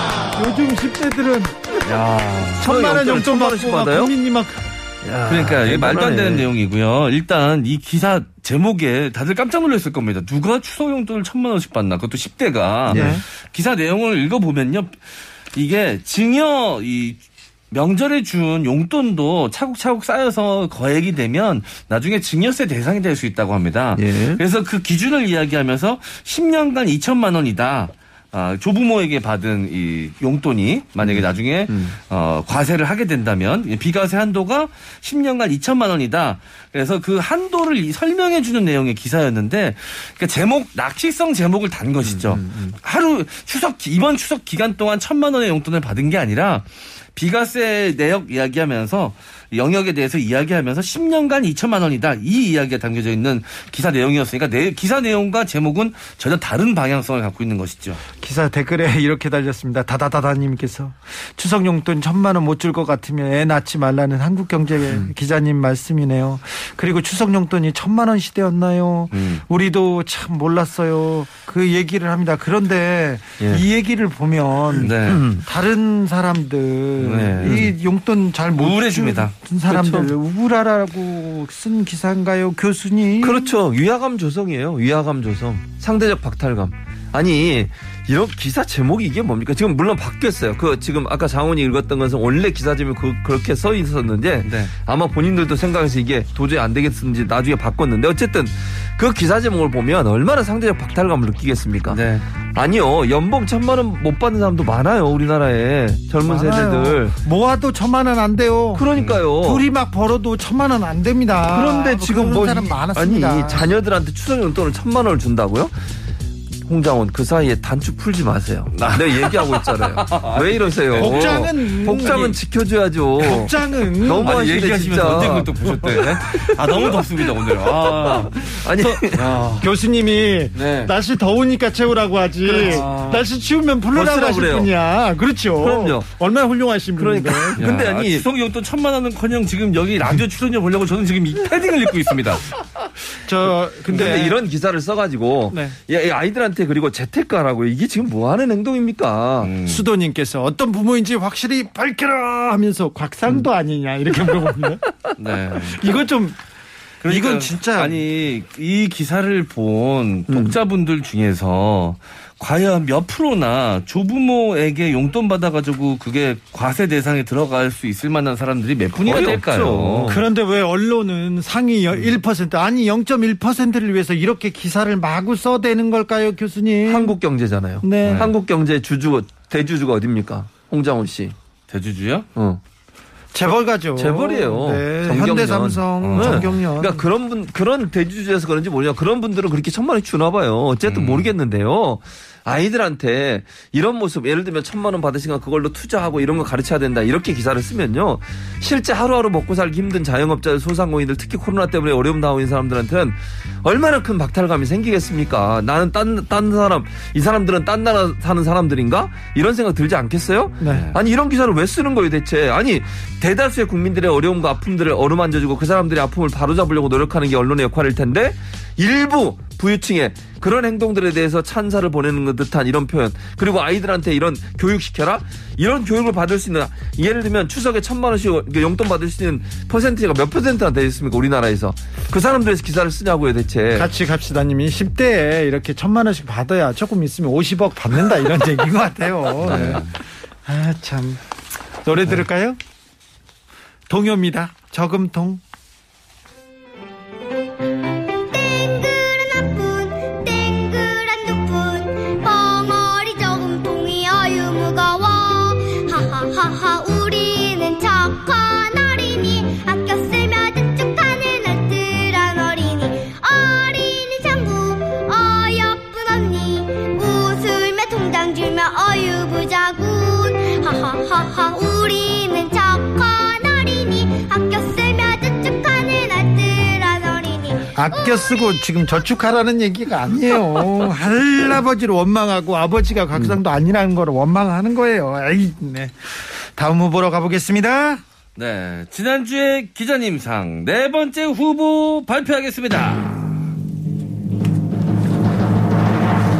요즘 십 대들은 야, 천만 원 용돈 받고 고민이만큼. 야, 그러니까 이게 말도 안 되는 내용이고요. 일단 이 기사 제목에 다들 깜짝 놀랐을 겁니다. 누가 추석 용돈을 천만 원씩 받나? 그것도 십 대가. 예. 기사 내용을 읽어보면요. 이게 증여 이 명절에 준 용돈도 차곡차곡 쌓여서 거액이 되면 나중에 증여세 대상이 될 수 있다고 합니다. 예. 그래서 그 기준을 이야기하면서 십 년간 이천만 원이다. 아, 조부모에게 받은 이 용돈이 만약에 음. 나중에 음. 어, 과세를 하게 된다면 비과세 한도가 십 년간 이천만 원이다. 그래서 그 한도를 설명해 주는 내용의 기사였는데, 그러니까 제목 낚시성 제목을 단 것이죠. 음, 음, 음. 하루 추석 이번 추석 기간 동안 천만 원의 용돈을 받은 게 아니라 비과세 내역 이야기하면서 영역에 대해서 이야기하면서 십 년간 이천만 원이다. 이 이야기가 담겨져 있는 기사 내용이었으니까 내, 기사 내용과 제목은 전혀 다른 방향성을 갖고 있는 것이죠. 기사 댓글에 이렇게 달렸습니다. 다다다다님께서 추석 용돈 천만 원 못 줄 것 같으면 애 낳지 말라는 한국경제 음. 기자님 말씀이네요. 그리고 추석 용돈이 천만 원 시대였나요? 음. 우리도 참 몰랐어요. 그 얘기를 합니다. 그런데 예. 이 얘기를 보면 네. 음, 다른 사람들 네. 이 용돈 잘 못 우울해집니다. 사람들 그렇죠. 우울하라고 쓴 기사인가요, 교수님? 그렇죠. 위화감 조성이에요. 위화감 조성. 상대적 박탈감. 아니 이런 기사 제목이 이게 뭡니까? 지금 물론 바뀌었어요. 그 지금 아까 장훈이 읽었던 것은 원래 기사 제목이 그, 그렇게 써 있었는데 네. 아마 본인들도 생각해서 이게 도저히 안 되겠는지 나중에 바꿨는데 어쨌든 그 기사 제목을 보면 얼마나 상대적 박탈감을 느끼겠습니까? 네. 아니요. 연봉 천만 원 못 받는 사람도 많아요. 우리나라에 젊은 많아요. 세대들. 모아도 천만 원 안 돼요. 그러니까요. 둘이 막 벌어도 천만 원 안 됩니다. 그런데 지금 뭐, 뭐 사람 많았습니다. 아니 자녀들한테 추석 용돈을 천만 원을 준다고요? 홍장원 그 사이에 단추 풀지 마세요. 나. 내가 얘기하고 있잖아요. 왜 이러세요? 복장은 복장은 지켜줘야죠. 복장은 너무 아니, 얘기하시면서 언제 그걸 또 보셨대? 아 너무 덥습니다 오늘. 아. 아니 아. 교수님이 네. 날씨 더우니까 채우라고 하지. 아. 날씨 추우면 풀으라고 하실 분이야. 그렇죠. 그럼요. 얼마나 훌륭하신 분인데. 그러니까. 근데 아니 지성 용돈 천만 원은커녕 지금 여기 라디오 출연료 보려고 저는 지금 이 패딩을 입고 있습니다. 저 근데, 근데 이런 기사를 써가지고 네. 예, 아이들한테 그리고 재테크하라고 이게 지금 뭐하는 행동입니까? 음. 수도님께서 어떤 부모인지 확실히 밝혀라 하면서 곽상도 음. 아니냐 이렇게 물어봅니다. 네. 이거 좀 그러니까, 이건 진짜 아니 이 기사를 본 독자분들 음. 중에서 과연 몇 프로나 조부모에게 용돈 받아가지고 그게 과세 대상에 들어갈 수 있을 만한 사람들이 몇 분이나 될까요? 없죠. 그런데 왜 언론은 상위 일 퍼센트 아니 영 점 일 퍼센트를 위해서 이렇게 기사를 마구 써대는 걸까요, 교수님? 한국경제잖아요. 네. 한국경제 주주 대주주가 어딥니까? 홍장원 씨. 대주주요? 응. 재벌가죠. 재벌이에요. 네, 현대삼성, 어. 정경련. 그러니까 그런 분 그런 대주주에서 그런지 모르냐. 그런 분들은 그렇게 천만 원이 주나 봐요. 어쨌든 음. 모르겠는데요. 아이들한테 이런 모습 예를 들면 천만 원 받으시면 그걸로 투자하고 이런 거 가르쳐야 된다 이렇게 기사를 쓰면요 실제 하루하루 먹고 살기 힘든 자영업자들 소상공인들 특히 코로나 때문에 어려움 당하고 있는 사람들한테는 얼마나 큰 박탈감이 생기겠습니까? 나는 딴, 딴 사람 이 사람들은 딴 나라 사는 사람들인가? 이런 생각 들지 않겠어요? 네. 아니 이런 기사를 왜 쓰는 거예요 대체? 아니 대다수의 국민들의 어려움과 아픔들을 어루만져주고 그 사람들의 아픔을 바로잡으려고 노력하는 게 언론의 역할일 텐데 일부 부유층에 그런 행동들에 대해서 찬사를 보내는 것 듯한 이런 표현 그리고 아이들한테 이런 교육시켜라 이런 교육을 받을 수 있는 예를 들면 추석에 천만 원씩 용돈 받을 수 있는 퍼센트가 몇 퍼센트나 되겠습니까 우리나라에서 그 사람들에서 기사를 쓰냐고요 대체 같이 갑시다 님이 십 대에 이렇게 천만 원씩 받아야 조금 있으면 오십억 받는다 이런 얘기인 것 같아요 네. 아 참 노래 들을까요? 동요입니다 저금통 하하하 우리는 착한 어린이 아껴 쓰며 저축 아껴 쓰고 지금 저축하라는 얘기가 아니에요. 할아버지를 원망하고 아버지가 곽상도 아니라는 걸 원망하는 거예요. 에이, 네. 다음 후보로 가보겠습니다. 네, 지난주에 기자님상 네 번째 후보 발표하겠습니다.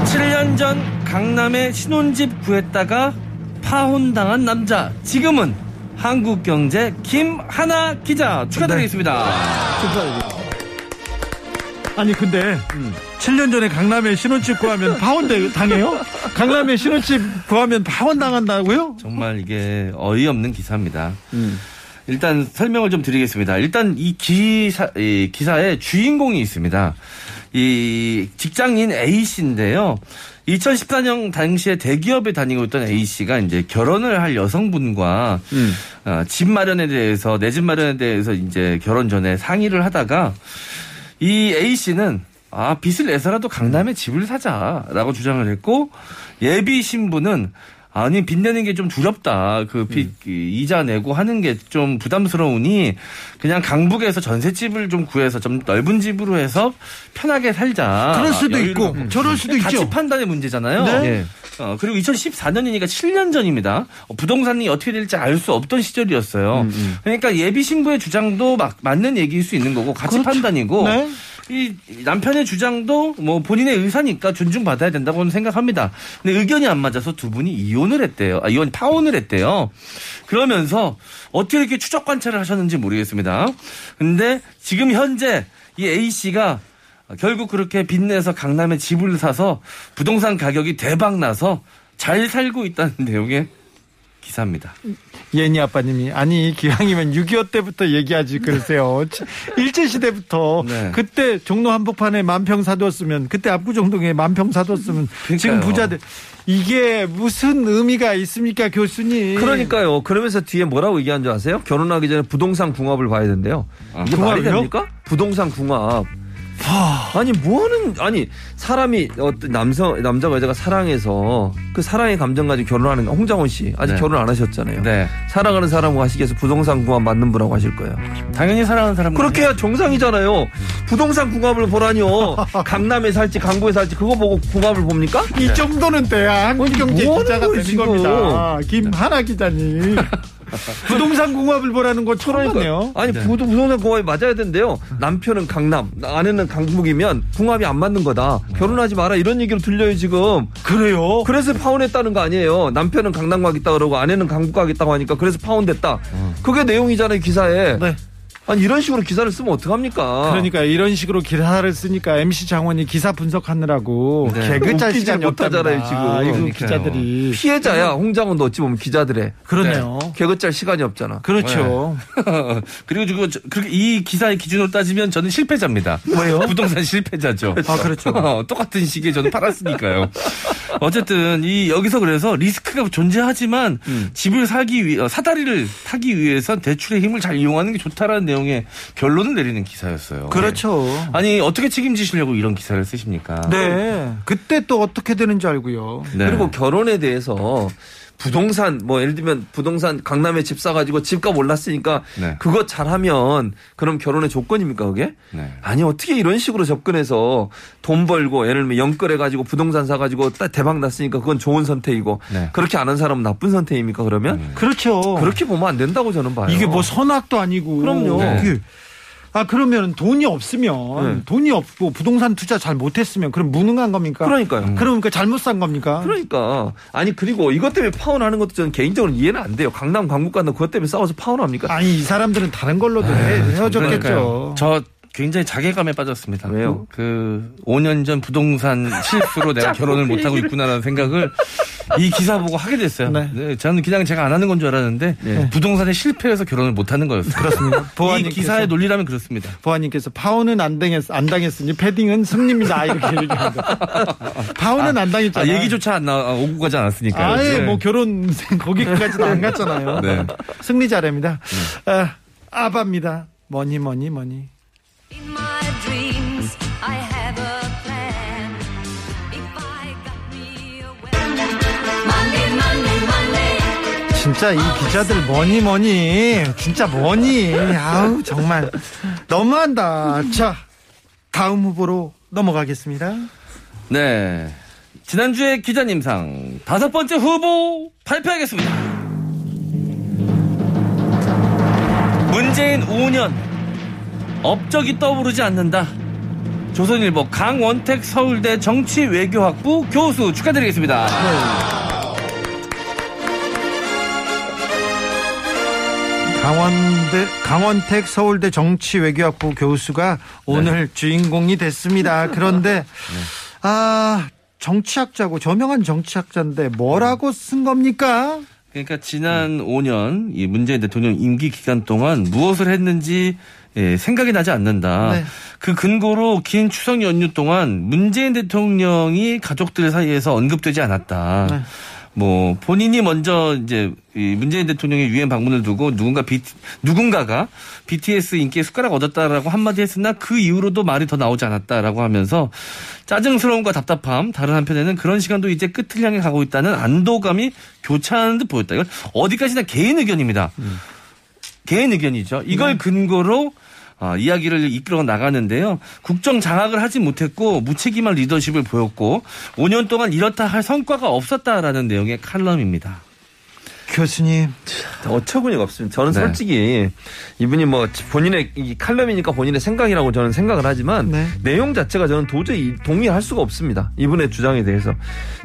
칠 년 전 강남에 신혼집 구했다가 파혼당한 남자, 지금은 한국경제 김하나 기자 축하드리겠습니다. 네. 아니 근데 음. 칠 년 전에 강남에 신혼집 구하면 파혼당해요? 강남에 신혼집 구하면 파혼당한다고요? 정말 이게 어이없는 기사입니다. 음. 일단 설명을 좀 드리겠습니다. 일단 이 기사, 이 기사의 주인공이 있습니다. 이 직장인 A씨인데요. 이천십사 년 당시에 대기업에 다니고 있던 A씨가 이제 결혼을 할 여성분과 음. 어, 집 마련에 대해서, 내 집 마련에 대해서 이제 결혼 전에 상의를 하다가 이 A씨는 아, 빚을 내서라도 강남에 집을 사자라고 주장을 했고, 예비 신부는 아니, 빚 내는 게 좀 두렵다. 그 빚, 음. 이자 내고 하는 게 좀 부담스러우니 그냥 강북에서 전셋집을 좀 구해서 좀 넓은 집으로 해서 편하게 살자. 그럴 수도 있고, 저럴 수도 있죠. 가치 판단의 문제잖아요. 네. 네. 어, 그리고 이천십사 년이니까 칠 년 전입니다. 부동산이 어떻게 될지 알 수 없던 시절이었어요. 음, 음. 그러니까 예비 신부의 주장도 막 맞는 얘기일 수 있는 거고, 가치 그렇죠. 판단이고. 네. 이 남편의 주장도 뭐 본인의 의사니까 존중받아야 된다고는 생각합니다. 근데 의견이 안 맞아서 두 분이 이혼을 했대요. 아, 이혼 파혼을 했대요. 그러면서 어떻게 이렇게 추적 관찰을 하셨는지 모르겠습니다. 근데 지금 현재 이 A씨가 결국 그렇게 빚내서 강남에 집을 사서 부동산 가격이 대박 나서 잘 살고 있다는 내용의 기사입니다. 예니 아빠님이 아니 기왕이면 육이오 때부터 얘기하지 그러세요. 일제시대부터 네. 그때 종로 한복판에 만평 사뒀으면, 그때 압구정동에 만평 사뒀으면 그러니까요. 지금 부자들, 이게 무슨 의미가 있습니까 교수님. 그러니까요. 그러면서 뒤에 뭐라고 얘기한 줄 아세요? 결혼하기 전에 부동산 궁합을 봐야 된대요. 아, 이게 궁합이요? 말이 됩니까? 부동산 궁합. 하... 아니 뭐는 아니 사람이 어떤 남성 남자가 여자가 사랑해서 그 사랑의 감정 가지고 결혼하는, 홍장원 씨 아직 네. 결혼 안 하셨잖아요. 네. 사랑하는 사람과 하시기에서 부동산 궁합 맞는 분하고 하실 거예요. 당연히 사랑하는 사람. 그렇게 해야 정상이잖아요. 부동산 궁합을 보라니요. 강남에 살지 강북에 살지 그거 보고 궁합을 봅니까? 네. 이 정도는 돼야 한국경제 기자가 되는 지금. 겁니다. 김하나 기자님. 부동산 궁합을 보라는 거 처음이네요. 아니 네. 부동산 궁합이 맞아야 된대요. 남편은 강남, 아내는 강북이면 궁합이 안 맞는 거다. 결혼하지 마라 이런 얘기로 들려요 지금. 그래요? 그래서 파혼했다는 거 아니에요. 남편은 강남 가겠다 그러고 아내는 강북 가겠다고 하니까 그래서 파혼됐다. 어. 그게 내용이잖아요 기사에. 네. 아니 이런 식으로 기사를 쓰면 어떡합니까? 그러니까 이런 식으로 기사를 쓰니까 엠씨 장원이 기사 분석하느라고 네. 개그짜 시간이 없다잖아요 지금. 아, 이거 기자들이 피해자야. 홍장원도 어찌 보면 기자들의. 그러네요. 네. 개그짤 시간이 없잖아. 그렇죠. 네. 그리고 그렇게 이 기사의 기준으로 따지면 저는 실패자입니다. 왜요? 부동산 실패자죠. 아 그렇죠. 어, 똑같은 시기에 저는 팔았으니까요. 어쨌든 이 여기서 그래서 리스크가 존재하지만 음. 집을 사기 위해 사다리를 타기 위해선 대출의 힘을 잘 이용하는 게 좋다라는 내용의 결론을 내리는 기사였어요. 그렇죠. 네. 아니 어떻게 책임지시려고 이런 기사를 쓰십니까? 네. 그때 또 어떻게 되는지 알고요. 네. 그리고 결혼에 대해서 부동산 뭐 예를 들면 부동산 강남에 집 사가지고 집값 올랐으니까 네. 그거 잘하면 그럼 결혼의 조건입니까 그게? 네. 아니 어떻게 이런 식으로 접근해서 돈 벌고 예를 들면 영끌해가지고 부동산 사가지고 딱 대박 났으니까 그건 좋은 선택이고 네. 그렇게 안 한 사람은 나쁜 선택입니까 그러면? 네. 그렇죠. 그렇게 보면 안 된다고 저는 봐요. 이게 뭐 선악도 아니고. 그럼요. 네. 그. 아 그러면 돈이 없으면 네. 돈이 없고 부동산 투자 잘 못했으면 그럼 무능한 겁니까? 그러니까요. 음. 그러니까 잘못 산 겁니까? 그러니까. 아니 그리고 이것 때문에 파혼하는 것도 저는 개인적으로 이해는 안 돼요. 강남 강북 간다 그것 때문에 싸워서 파혼합니까? 아니 이 사람들은 다른 걸로도 헤어졌겠죠. 저 굉장히 자괴감에 빠졌습니다. 왜요? 그 오 년 전 부동산 실수로 내가 결혼을 못하고 있구나라는 생각을 이 기사 보고 하게 됐어요. 네. 네, 저는 그냥 제가 안 하는 건 줄 알았는데 네. 부동산에 실패해서 결혼을 못하는 거였어요. 그렇습니다. 이 기사의 논리라면 그렇습니다. 보아님께서 파혼은 안, 당했, 안 당했으니 패딩은 승리입니다. 이렇게 얘기합니다. 파혼은 아, 안 당했잖아요. 아, 얘기조차 안 나, 오고 가지 않았으니까요. 아예 네. 뭐 결혼 거기까지는 안 갔잖아요. 네. 승리자랍니다. 네. 아, 아바입니다. 뭐니 뭐니 뭐니. 진짜 이 기자들 뭐니 뭐니 진짜 뭐니. 아우 정말 너무한다. 자 다음 후보로 넘어가겠습니다. 네, 지난주에 기자님상 다섯 번째 후보 발표하겠습니다. 문재인 오 년 업적이 떠오르지 않는다. 조선일보 강원택 서울대 정치외교학부 교수 축하드리겠습니다. 강원대, 강원택 서울대 정치외교학부 교수가 오늘 네. 주인공이 됐습니다. 그런데 아 정치학자고 저명한 정치학자인데 뭐라고 쓴 겁니까? 그러니까 지난 오 년 이 문재인 대통령 임기 기간 동안 무엇을 했는지 예, 생각이 나지 않는다. 네. 그 근거로 긴 추석 연휴 동안 문재인 대통령이 가족들 사이에서 언급되지 않았다. 네. 뭐 본인이 먼저 이제 이 문재인 대통령의 유엔 방문을 두고 누군가 비, 누군가가 비티에스 인기에 숟가락 얻었다라고 한마디 했으나 그 이후로도 말이 더 나오지 않았다라고 하면서 짜증스러움과 답답함, 다른 한편에는 그런 시간도 이제 끝을 향해 가고 있다는 안도감이 교차하는 듯 보였다. 이건 어디까지나 개인 의견입니다. 음. 개인 의견이죠. 이걸 근거로 어, 이야기를 이끌어 나가는데요. 국정 장악을 하지 못했고 무책임한 리더십을 보였고 오 년 동안 이렇다 할 성과가 없었다라는 내용의 칼럼입니다. 교수님 어처구니가 없습니다. 저는 네. 솔직히 이분이 뭐 본인의 이 칼럼이니까 본인의 생각이라고 저는 생각을 하지만 네. 내용 자체가 저는 도저히 동의할 수가 없습니다. 이분의 주장에 대해서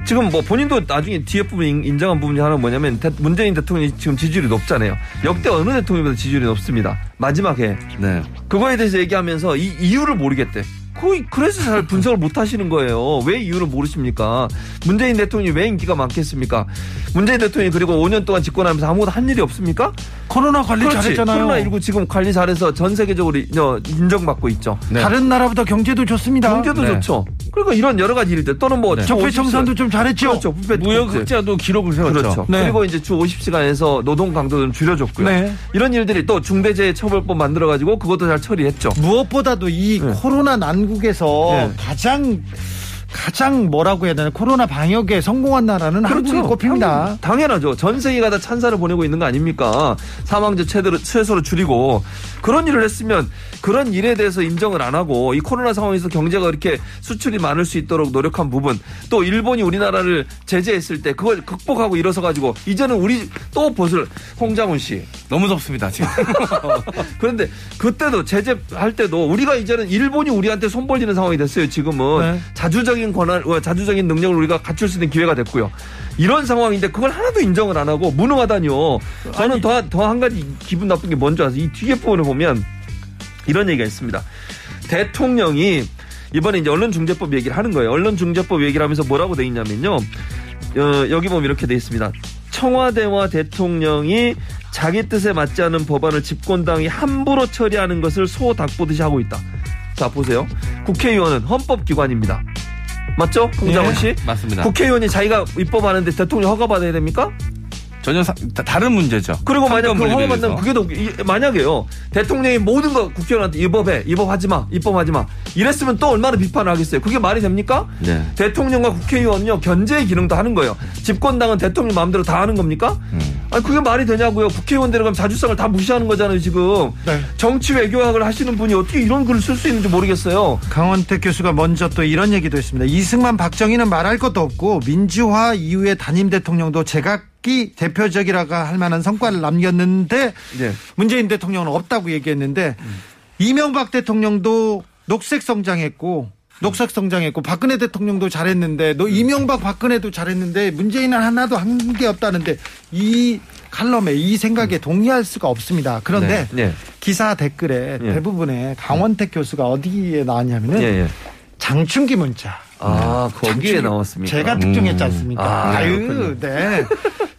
지금 뭐 본인도 나중에 뒤에 부분 인정한 부분이 하나 뭐냐면 문재인 대통령이 지금 지지율이 높잖아요. 역대 어느 대통령보다 지지율이 높습니다. 마지막에 네. 그거에 대해서 얘기하면서 이 이유를 모르겠대. 거의 그래서 잘 분석을 못 하시는 거예요. 왜 이유를 모르십니까? 문재인 대통령이 왜 인기가 많겠습니까? 문재인 대통령이 그리고 오 년 동안 집권하면서 아무것도 한 일이 없습니까? 코로나 관리 그렇지. 잘했잖아요. 코로나십구 지금 관리 잘해서 전 세계적으로 인정받고 있죠. 네. 다른 나라보다 경제도 좋습니다. 경제도 네. 좋죠. 그러니까 이런 여러 가지 일들 또는 뭐 네. 적폐 청산도 좀 잘했죠. 그렇죠. 무역 흑자도 기록을 세웠죠. 그렇죠. 네. 그리고 이제 주 오십 시간에서 노동 강도는 줄여줬고요. 네. 이런 일들이 또 중대재해처벌법 만들어가지고 그것도 잘 처리했죠. 무엇보다도 이 네. 코로나 난 한국에서 네. 가장 가장 뭐라고 해야 되나 코로나 방역에 성공한 나라는 그렇죠. 한국이 꼽힙니다. 당연하죠. 전 세계가 다 찬사를 보내고 있는 거 아닙니까? 사망자 최대로, 최소로 줄이고 그런 일을 했으면 그런 일에 대해서 인정을 안 하고 이 코로나 상황에서 경제가 이렇게 수출이 많을 수 있도록 노력한 부분 또 일본이 우리나라를 제재했을 때 그걸 극복하고 일어서가지고 이제는 우리 또 벗을 홍장원 씨 너무 덥습니다 지금. 그런데 그때도 제재할 때도 우리가 이제는 일본이 우리한테 손 벌리는 상황이 됐어요. 지금은 네. 자주적 권한, 자주적인 능력을 우리가 갖출 수 있는 기회가 됐고요. 이런 상황인데 그걸 하나도 인정을 안 하고 무능하다니요. 저는 더, 더 한 가지 기분 나쁜 게 뭔지 아세요? 이 뒤에 부분을 보면 이런 얘기가 있습니다. 대통령이 이번에 이제 언론중재법 얘기를 하는 거예요. 언론중재법 얘기를 하면서 뭐라고 돼 있냐면요. 어, 여기 보면 이렇게 돼 있습니다. 청와대와 대통령이 자기 뜻에 맞지 않은 법안을 집권당이 함부로 처리하는 것을 소 닭보듯이 하고 있다. 자 보세요. 국회의원은 헌법기관입니다. 맞죠? 홍장원 씨? 예, 맞습니다. 국회의원이 자기가 입법하는데 대통령 허가받아야 됩니까? 전혀 사, 다른 문제죠. 그리고 만약 그 허가받는 그게 더 만약에요. 대통령이 모든 거 국회의원한테 입법해. 입법하지 마. 입법하지 마. 이랬으면 또 얼마나 비판을 하겠어요. 그게 말이 됩니까? 네. 대통령과 국회의원은요. 견제의 기능도 하는 거예요. 집권당은 대통령 마음대로 다 하는 겁니까? 음. 아니 그게 말이 되냐고요. 국회의원들이 그럼 자주성을 다 무시하는 거잖아요. 지금 네. 정치 외교학을 하시는 분이 어떻게 이런 글을 쓸 수 있는지 모르겠어요. 강원택 교수가 먼저 또 이런 얘기도 했습니다. 이승만 박정희는 말할 것도 없고 민주화 이후에 단임 대통령도 제각기 대표적이라고 할 만한 성과를 남겼는데 네. 문재인 대통령은 없다고 얘기했는데 음. 이명박 대통령도 녹색 성장했고 녹색 성장했고 박근혜 대통령도 잘했는데 너 이명박 박근혜도 잘했는데 문재인은 하나도 한 게 없다는데 이 칼럼에 이 생각에 동의할 수가 없습니다. 그런데 네, 네. 기사 댓글에 네. 대부분의 강원택 교수가 어디에 나왔냐면은 네, 네. 장충기 문자. 아, 네. 거기에 나왔습니까? 제가 특종했지 않습니까? 음. 아, 아유, 네.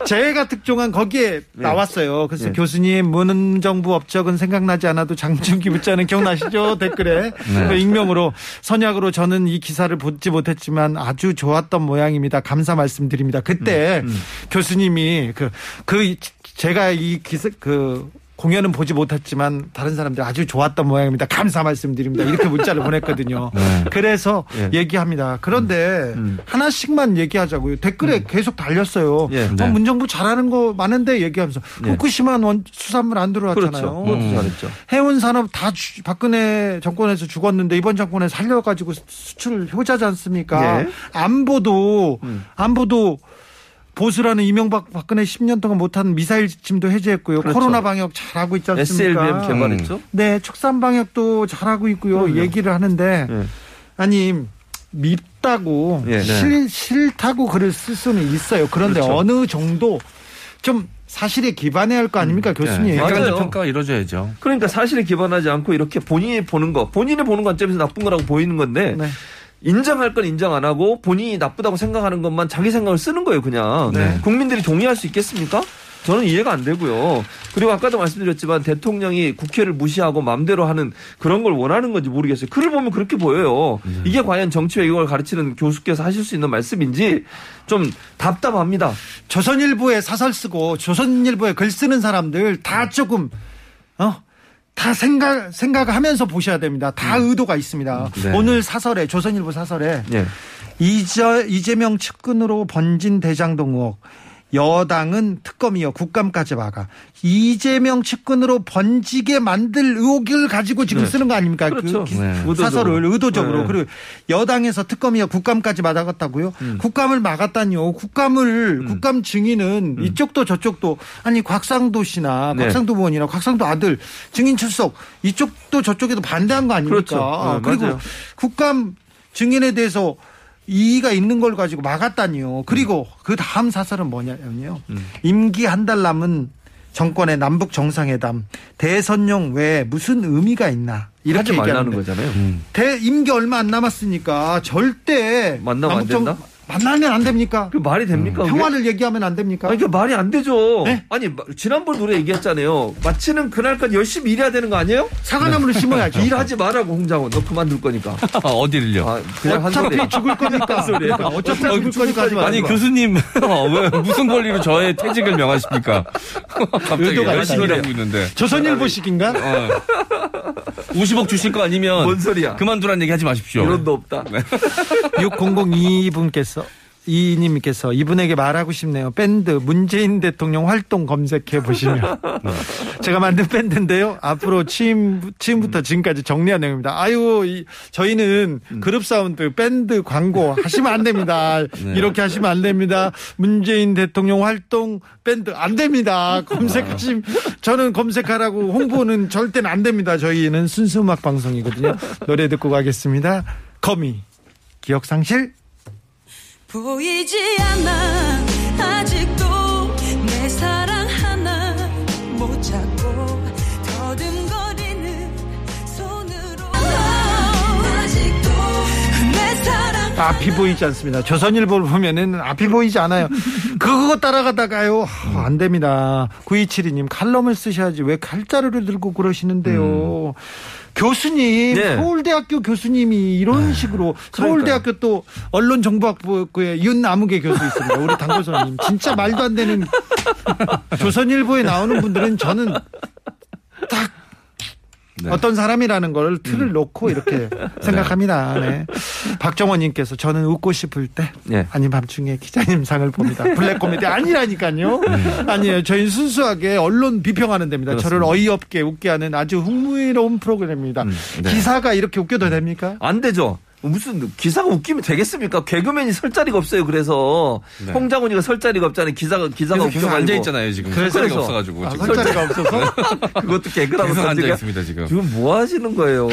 제가 특종한 거기에 네. 나왔어요. 그래서 네. 교수님, 문정부 업적은 생각나지 않아도 장충기 문자는 기억나시죠? 댓글에. 네. 익명으로. 선약으로 저는 이 기사를 보지 못했지만 아주 좋았던 모양입니다. 감사 말씀드립니다. 그때 음, 음. 교수님이 그, 그, 제가 이 기사, 그, 공연은 보지 못했지만 다른 사람들 아주 좋았던 모양입니다. 감사 말씀드립니다. 이렇게 문자를 보냈거든요. 네. 그래서 예. 얘기합니다. 그런데 음. 음. 하나씩만 얘기하자고요. 댓글에 음. 계속 달렸어요. 예. 네. 어, 문정부 잘하는 거 많은데 얘기하면서 네. 후쿠시마 원 수산물 안 들어왔잖아요. 그렇죠. 음. 잘했죠. 해운 산업 다 주, 박근혜 정권에서 죽었는데 이번 정권에 살려가지고 수출 효자지 않습니까? 예. 안보도 음. 안보도 보수라는 이명박 박근혜 십 년 동안 못한 미사일 지침도 해제했고요. 그렇죠. 코로나 방역 잘하고 있지 않습니까? 에스엘비엠 개발했죠. 네. 축산 방역도 잘하고 있고요. 그럼요. 얘기를 하는데 예. 아니 밉다고 예, 네. 싫, 싫다고 글을 쓸 수는 있어요. 그런데 그렇죠. 어느 정도 좀 사실에 기반해야 할 거 아닙니까, 음, 교수님? 네. 맞아요. 평가가 이루어져야죠. 그러니까 사실에 기반하지 않고 이렇게 본인이 보는 거, 본인이 보는 관점에서 나쁜 거라고 보이는 건데 네. 인정할 건 인정 안 하고 본인이 나쁘다고 생각하는 것만 자기 생각을 쓰는 거예요, 그냥. 네. 국민들이 동의할 수 있겠습니까? 저는 이해가 안 되고요. 그리고 아까도 말씀드렸지만 대통령이 국회를 무시하고 마음대로 하는 그런 걸 원하는 건지 모르겠어요. 글을 보면 그렇게 보여요. 음. 이게 과연 정치 외교를 가르치는 교수께서 하실 수 있는 말씀인지 좀 답답합니다. 조선일보에 사설 쓰고 조선일보에 글 쓰는 사람들 다 조금... 어? 다 생각, 생각하면서 보셔야 됩니다. 다 음. 의도가 있습니다. 네. 오늘 사설에, 조선일보 사설에, 네. 이재, 이재명 측근으로 번진 대장동 의혹, 여당은 특검이여 국감까지 막아. 이재명 측근으로 번지게 만들 의혹을 가지고 지금 네. 쓰는 거 아닙니까? 그렇죠. 그, 네. 사설을 의도적으로. 네. 그리고 여당에서 특검이여 국감까지 막았다고요? 음. 국감을 막았다니요. 국감을, 음. 국감 증인은 음. 이쪽도 저쪽도, 아니, 곽상도 씨나 네. 곽상도 부원이나 곽상도 아들 증인 출석, 이쪽도 저쪽에도 반대한 거 아닙니까? 그렇죠. 네, 그리고 맞아요. 국감 증인에 대해서 이의가 있는 걸 가지고 막았다니요. 그리고 음. 그 다음 사설은 뭐냐면요. 음. 임기 한 달 남은 정권의 남북 정상회담 대선용 외에 무슨 의미가 있나 이렇게 얘기하는 거잖아요. 음. 대 임기 얼마 안 남았으니까 절대 만나면 안 된다. 만나면 안 됩니까? 그 말이 됩니까? 음. 평화를 얘기하면 안 됩니까? 아니, 그 말이 안 되죠. 네? 아니 지난번 우리 얘기했잖아요. 마치는 그날까지 열심히 일해야 되는 거 아니에요? 사과나무를 네. 심어야죠. 일하지 말라고 홍장원. 너 그만둘 거니까. 아, 어디를요? 아, 그냥 한 소리. 죽을 거니까. 소리. 어차피 죽을 거니까. 하지 아니 거. 교수님 왜 무슨 권리로 저의 퇴직을 명하십니까? 갑자기 열심히 일하고 있는데. 조선일보식인가? 어. 오십억 주실 거 아니면 뭔 소리야? 그만두란 얘기 하지 마십시오. 이런 도 없다. 네. 육공공이 분께서 이님께서 이분에게 말하고 싶네요. 밴드 문재인 대통령 활동 검색해 보시면 제가 만든 밴드인데요. 앞으로 취임, 취임부터 지금까지 정리한 내용입니다. 아유 이, 저희는 그룹 사운드 밴드 광고 하시면 안 됩니다. 네. 이렇게 하시면 안 됩니다. 문재인 대통령 활동 밴드 안 됩니다. 검색하시면 저는 검색하라고 홍보는 절대는 안 됩니다. 저희는 순수 음악 방송이거든요. 노래 듣고 가겠습니다. 거미 기억상실 보이지 않아 아직도 내 사랑 하나 못 찾고 더듬거리는 손으로 아직도 내 사랑 앞이 보이지 않습니다. 조선일보를 보면은 앞이 보이지 않아요. 그거 따라가다가요 아, 안 됩니다. 구이칠이 님 칼럼을 쓰셔야지 왜 칼자루를 들고 그러시는데요. 음. 교수님 네. 서울대학교 교수님이 이런 식으로 그러니까요. 서울대학교 또 언론정보학부의 윤아무개 교수 있습니다. 우리 당고선님 진짜 말도 안 되는 조선일보에 나오는 분들은 저는 딱 네. 어떤 사람이라는 걸 틀을 음. 놓고 이렇게 생각합니다. 네. 박정원님께서 저는 웃고 싶을 때 네. 아님 밤중에 기자님 상을 봅니다. 블랙 코미디 아니라니까요. 네. 아니에요. 저희는 순수하게 언론 비평하는 데입니다. 그렇습니다. 저를 어이없게 웃게 하는 아주 흥미로운 프로그램입니다. 음, 네. 기사가 이렇게 웃겨도 됩니까? 안 되죠. 무슨 기사가 웃기면 되겠습니까? 개그맨이 설 자리가 없어요. 그래서 네. 홍장훈이가 설 자리가 없잖아요. 기사가 기사가 없어서 앉아 있잖아요 지금. 설 자리가 없어가지고 아, 지금. 설 자리가 없어서 그것도 개그라고 계속 앉아 있습니다 지금. 지금 뭐 하시는 거예요?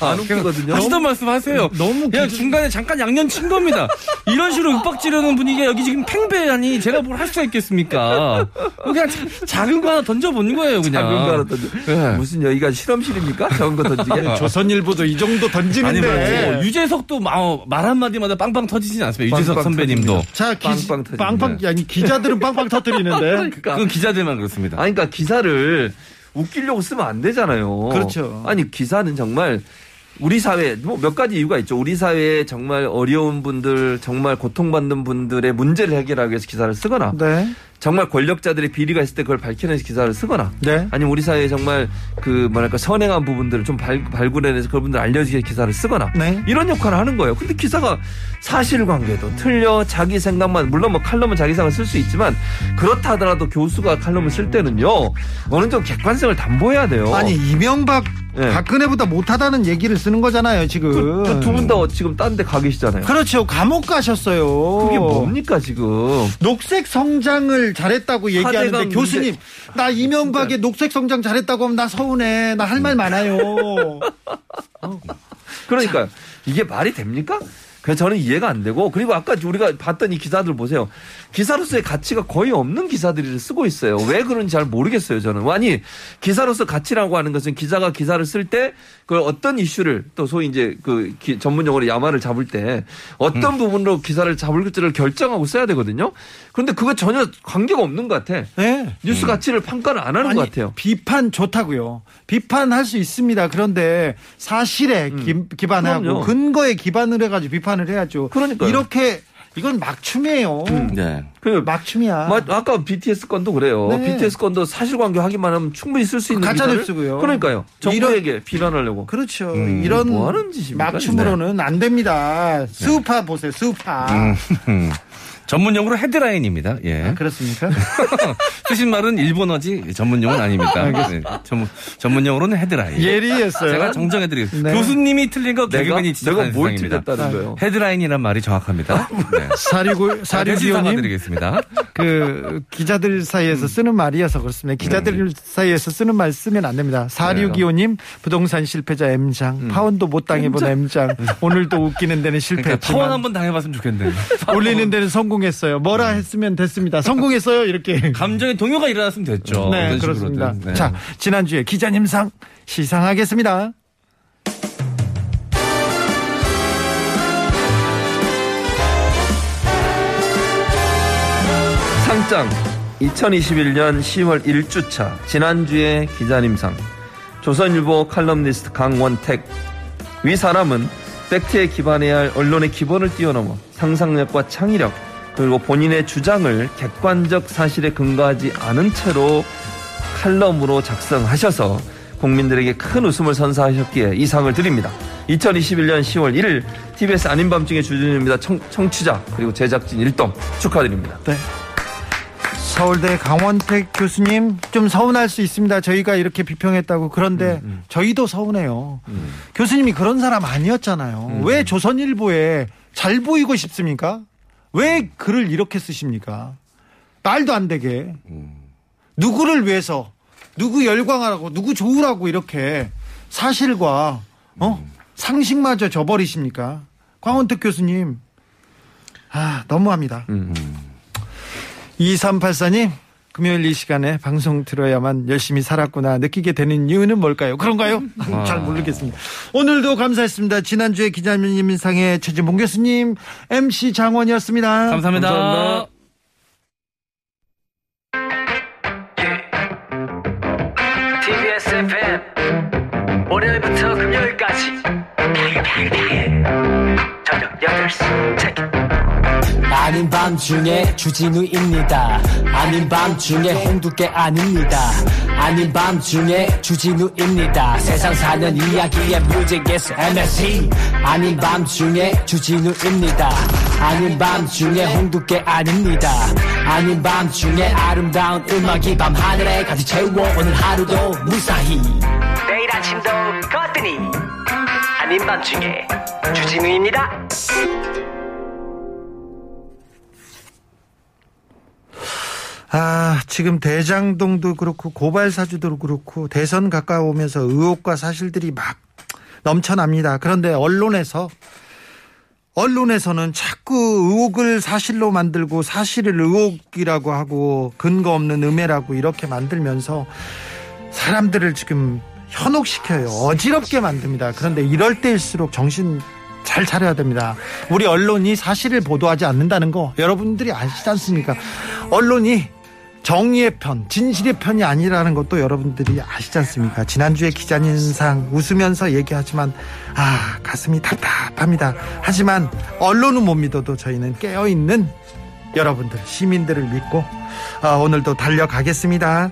안 웃기거든요. 하시던 말씀하세요. 너무 그냥 기준... 중간에 잠깐 양념 친 겁니다. 이런 식으로 윽박지르는 분위기가 여기 지금 팽배하니 제가 뭘 할 수가 있겠습니까? 그냥 자, 작은 거 하나 던져 보는 거예요 그냥. 작은 거 하나 던져. 네. 무슨 여기가 실험실입니까? 작은 거 던지게. 조선일보도 이 정도 던지는데. 아니, 유재석도 말 한마디마다 빵빵 터지진 않습니다. 빵빵 유재석 선배님도. 자, 기, 빵빵 터지 빵빵, 아니, 기자들은 빵빵 터뜨리는데. 그러니까. 그건 기자들만 그렇습니다. 아니, 그러니까 기사를 웃기려고 쓰면 안 되잖아요. 그렇죠. 아니, 기사는 정말 우리 사회, 뭐 몇 가지 이유가 있죠. 우리 사회에 정말 어려운 분들, 정말 고통받는 분들의 문제를 해결하기 위해서 기사를 쓰거나. 네. 정말 권력자들의 비리가 있을 때 그걸 밝혀내는 기사를 쓰거나 네. 아니면 우리 사회에 정말 그 뭐랄까 선행한 부분들을 좀 발, 발굴해내서 그분들 알려주기 기사를 쓰거나 네. 이런 역할을 하는 거예요. 근데 기사가 사실관계도 틀려 자기 생각만 물론 뭐 칼럼은 자기 생각을 쓸 수 있지만 그렇다 하더라도 교수가 칼럼을 쓸 때는요 어느 정도 객관성을 담보해야 돼요. 아니 이명박 네. 박근혜보다 못하다는 얘기를 쓰는 거잖아요 지금. 그, 두 분 다 지금 딴 데 가 계시잖아요. 그렇죠. 감옥 가셨어요. 그게 뭡니까 지금. 녹색 성장을 잘했다고 얘기하는데 교수님 문제... 나 이명박의 진짜. 녹색 성장 잘했다고 하면 나 서운해. 나 할 말 많아요. 어. 그러니까요. 이게 말이 됩니까? 그래서 저는 이해가 안 되고 그리고 아까 우리가 봤던 이 기사들 보세요. 기사로서의 가치가 거의 없는 기사들을 쓰고 있어요. 왜 그런지 잘 모르겠어요 저는. 아니 기사로서 가치라고 하는 것은 기자가 기사를 쓸 때 그 어떤 이슈를 또 소위 이제 그 기, 전문용어로 야마를 잡을 때 어떤 음. 부분으로 기사를 잡을지를 결정하고 써야 되거든요. 그런데 그거 전혀 관계가 없는 것 같아. 네. 뉴스 가치를 평가를 안 하는 아니, 것 같아요. 비판 좋다고요. 비판할 수 있습니다. 그런데 사실에 음. 기, 기반하고 그럼요. 근거에 기반을 해가지고 비판 을 해야죠. 그러니까 이렇게 이건 막춤이에요. 음, 네. 그 막춤이야. 마, 아까 비티에스 건도 그래요. 네. 비티에스 건도 사실관계 확인만 하면 충분히 쓸 수 있는 가짜 뉴스고요. 그러니까요. 정부에게 이런, 비난하려고. 그렇죠. 음, 이런 뭐 하는 짓입니까? 막춤으로는 네. 안 됩니다. 스우파 네. 보세요. 스우파. 음, 전문용어로 헤드라인입니다. 예. 아, 그렇습니까? 쓰신 말은 일본어지 전문용어는 아닙니다. 네. 전문, 전문용어로는 헤드라인. 예리했어요. 제가 정정해드리겠습니다. 네. 교수님이 틀린 거 개그맨이 지적하는 세상입니다. 헤드라인이란 말이 정확합니다. 네. 사리구, 사리구님. 그 기자들 사이에서 음. 쓰는 말이어서 그렇습니다. 기자들 음. 사이에서 쓰는 말 쓰면 안 됩니다. 사리구님 부동산 실패자 M장 음. 파원도 못 당해본 M장, M장. 오늘도 웃기는 데는 실패했지만 그러니까 파원 한번 당해봤으면 좋겠는데 올리는 데는 성공 했어요. 뭐라 했으면 됐습니다. 성공했어요. 이렇게 감정의 동요가 일어났으면 됐죠. 네, 그렇습니다. 네. 자, 지난주에 기자님상 시상하겠습니다. 상장 이천이십일 년 시월 일 주차 지난주에 기자님상 조선일보 칼럼니스트 강원택. 위 사람은 팩트에 기반해야 할 언론의 기본을 뛰어넘어 상상력과 창의력 그리고 본인의 주장을 객관적 사실에 근거하지 않은 채로 칼럼으로 작성하셔서 국민들에게 큰 웃음을 선사하셨기에 이 상을 드립니다. 이천이십일 년 시월 일 일 티비에스 아닌 밤중에 주진우입니다. 청, 청취자 그리고 제작진 일동 축하드립니다. 네. 서울대 강원택 교수님 좀 서운할 수 있습니다. 저희가 이렇게 비평했다고. 그런데 음, 음. 저희도 서운해요. 음. 교수님이 그런 사람 아니었잖아요. 음. 왜 조선일보에 잘 보이고 싶습니까? 왜 글을 이렇게 쓰십니까? 말도 안 되게. 누구를 위해서, 누구 열광하라고, 누구 좋으라고 이렇게 사실과, 어? 상식마저 저버리십니까? 광원택 교수님. 아, 너무합니다. 음. 이삼팔사님, 금요일 이 시간에 방송 들어야만 열심히 살았구나 느끼게 되는 이유는 뭘까요? 그런가요? 아. 잘 모르겠습니다. 오늘도 감사했습니다. 지난주에 기자님상의 최진봉 교수님, 엠씨 장원이었습니다. 감사합니다. 감사합니다. 티비에스 에프엠 월요일부터 금요일까지 저녁 여덟 시 체크. 아닌 밤중에 주진우입니다. 아닌 밤중에 홍두깨 아닙니다. 아닌 밤중에 주진우입니다. 세상 사는 이야기의 뮤직 예스 엠에스이. 아닌 밤중에 주진우입니다. 아닌 밤중에 홍두깨 아닙니다. 아닌 밤중에 아름다운 음악이 밤하늘에 가득 채워 오늘 하루도 무사히 내일 아침도 거뜬히 아닌 밤중에 주진우입니다. 아, 지금 대장동도 그렇고 고발 사주도 그렇고 대선 가까워오면서 의혹과 사실들이 막 넘쳐납니다. 그런데 언론에서 언론에서는 자꾸 의혹을 사실로 만들고 사실을 의혹이라고 하고 근거 없는 음해라고 이렇게 만들면서 사람들을 지금 현혹시켜요. 어지럽게 만듭니다. 그런데 이럴 때일수록 정신 잘 차려야 됩니다. 우리 언론이 사실을 보도하지 않는다는 거 여러분들이 아시지 않습니까? 언론이 정의의 편, 진실의 편이 아니라는 것도 여러분들이 아시지 않습니까? 지난주에 기자님상 웃으면서 얘기하지만 아, 가슴이 답답합니다. 하지만 언론은 못 믿어도 저희는 깨어있는 여러분들 시민들을 믿고 아, 오늘도 달려가겠습니다.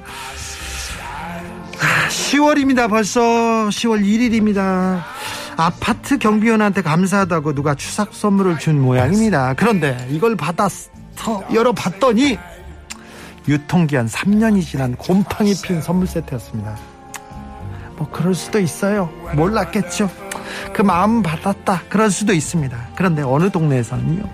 아, 시월입니다. 벌써 시월 일일입니다. 아파트 경비원한테 감사하다고 누가 추석 선물을 준 모양입니다. 그런데 이걸 받아서 열어봤더니 유통기한 삼 년이 지난 곰팡이 핀 선물 세트였습니다. 뭐 그럴 수도 있어요. 몰랐겠죠. 그 마음 받았다. 그럴 수도 있습니다. 그런데 어느 동네에서는요,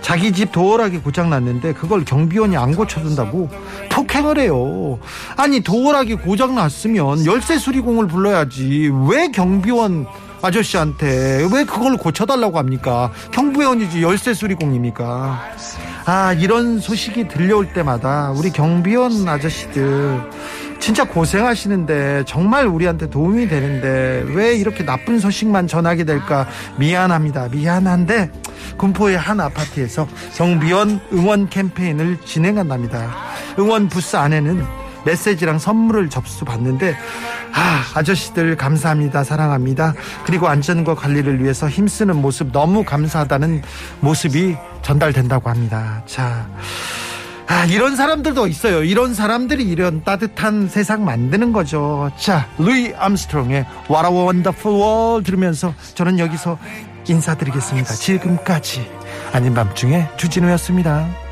자기 집 도어락이 고장났는데 그걸 경비원이 안 고쳐준다고 폭행을 해요. 아니, 도어락이 고장났으면 열쇠 수리공을 불러야지 왜 경비원 아저씨한테 왜 그걸 고쳐달라고 합니까? 경비원이지 열쇠 수리공입니까? 아, 이런 소식이 들려올 때마다 우리 경비원 아저씨들 진짜 고생하시는데, 정말 우리한테 도움이 되는데 왜 이렇게 나쁜 소식만 전하게 될까? 미안합니다. 미안한데 군포의 한 아파트에서 경비원 응원 캠페인을 진행한답니다. 응원 부스 안에는 메시지랑 선물을 접수받는데, 아, 아저씨들 감사합니다. 사랑합니다. 그리고 안전과 관리를 위해서 힘쓰는 모습 너무 감사하다는 모습이 전달된다고 합니다. 자, 아, 이런 사람들도 있어요. 이런 사람들이 이런 따뜻한 세상 만드는 거죠. 자, 루이 암스트롱의 What a Wonderful World 들으면서 저는 여기서 인사드리겠습니다. 지금까지 아닌 밤중에 주진우였습니다.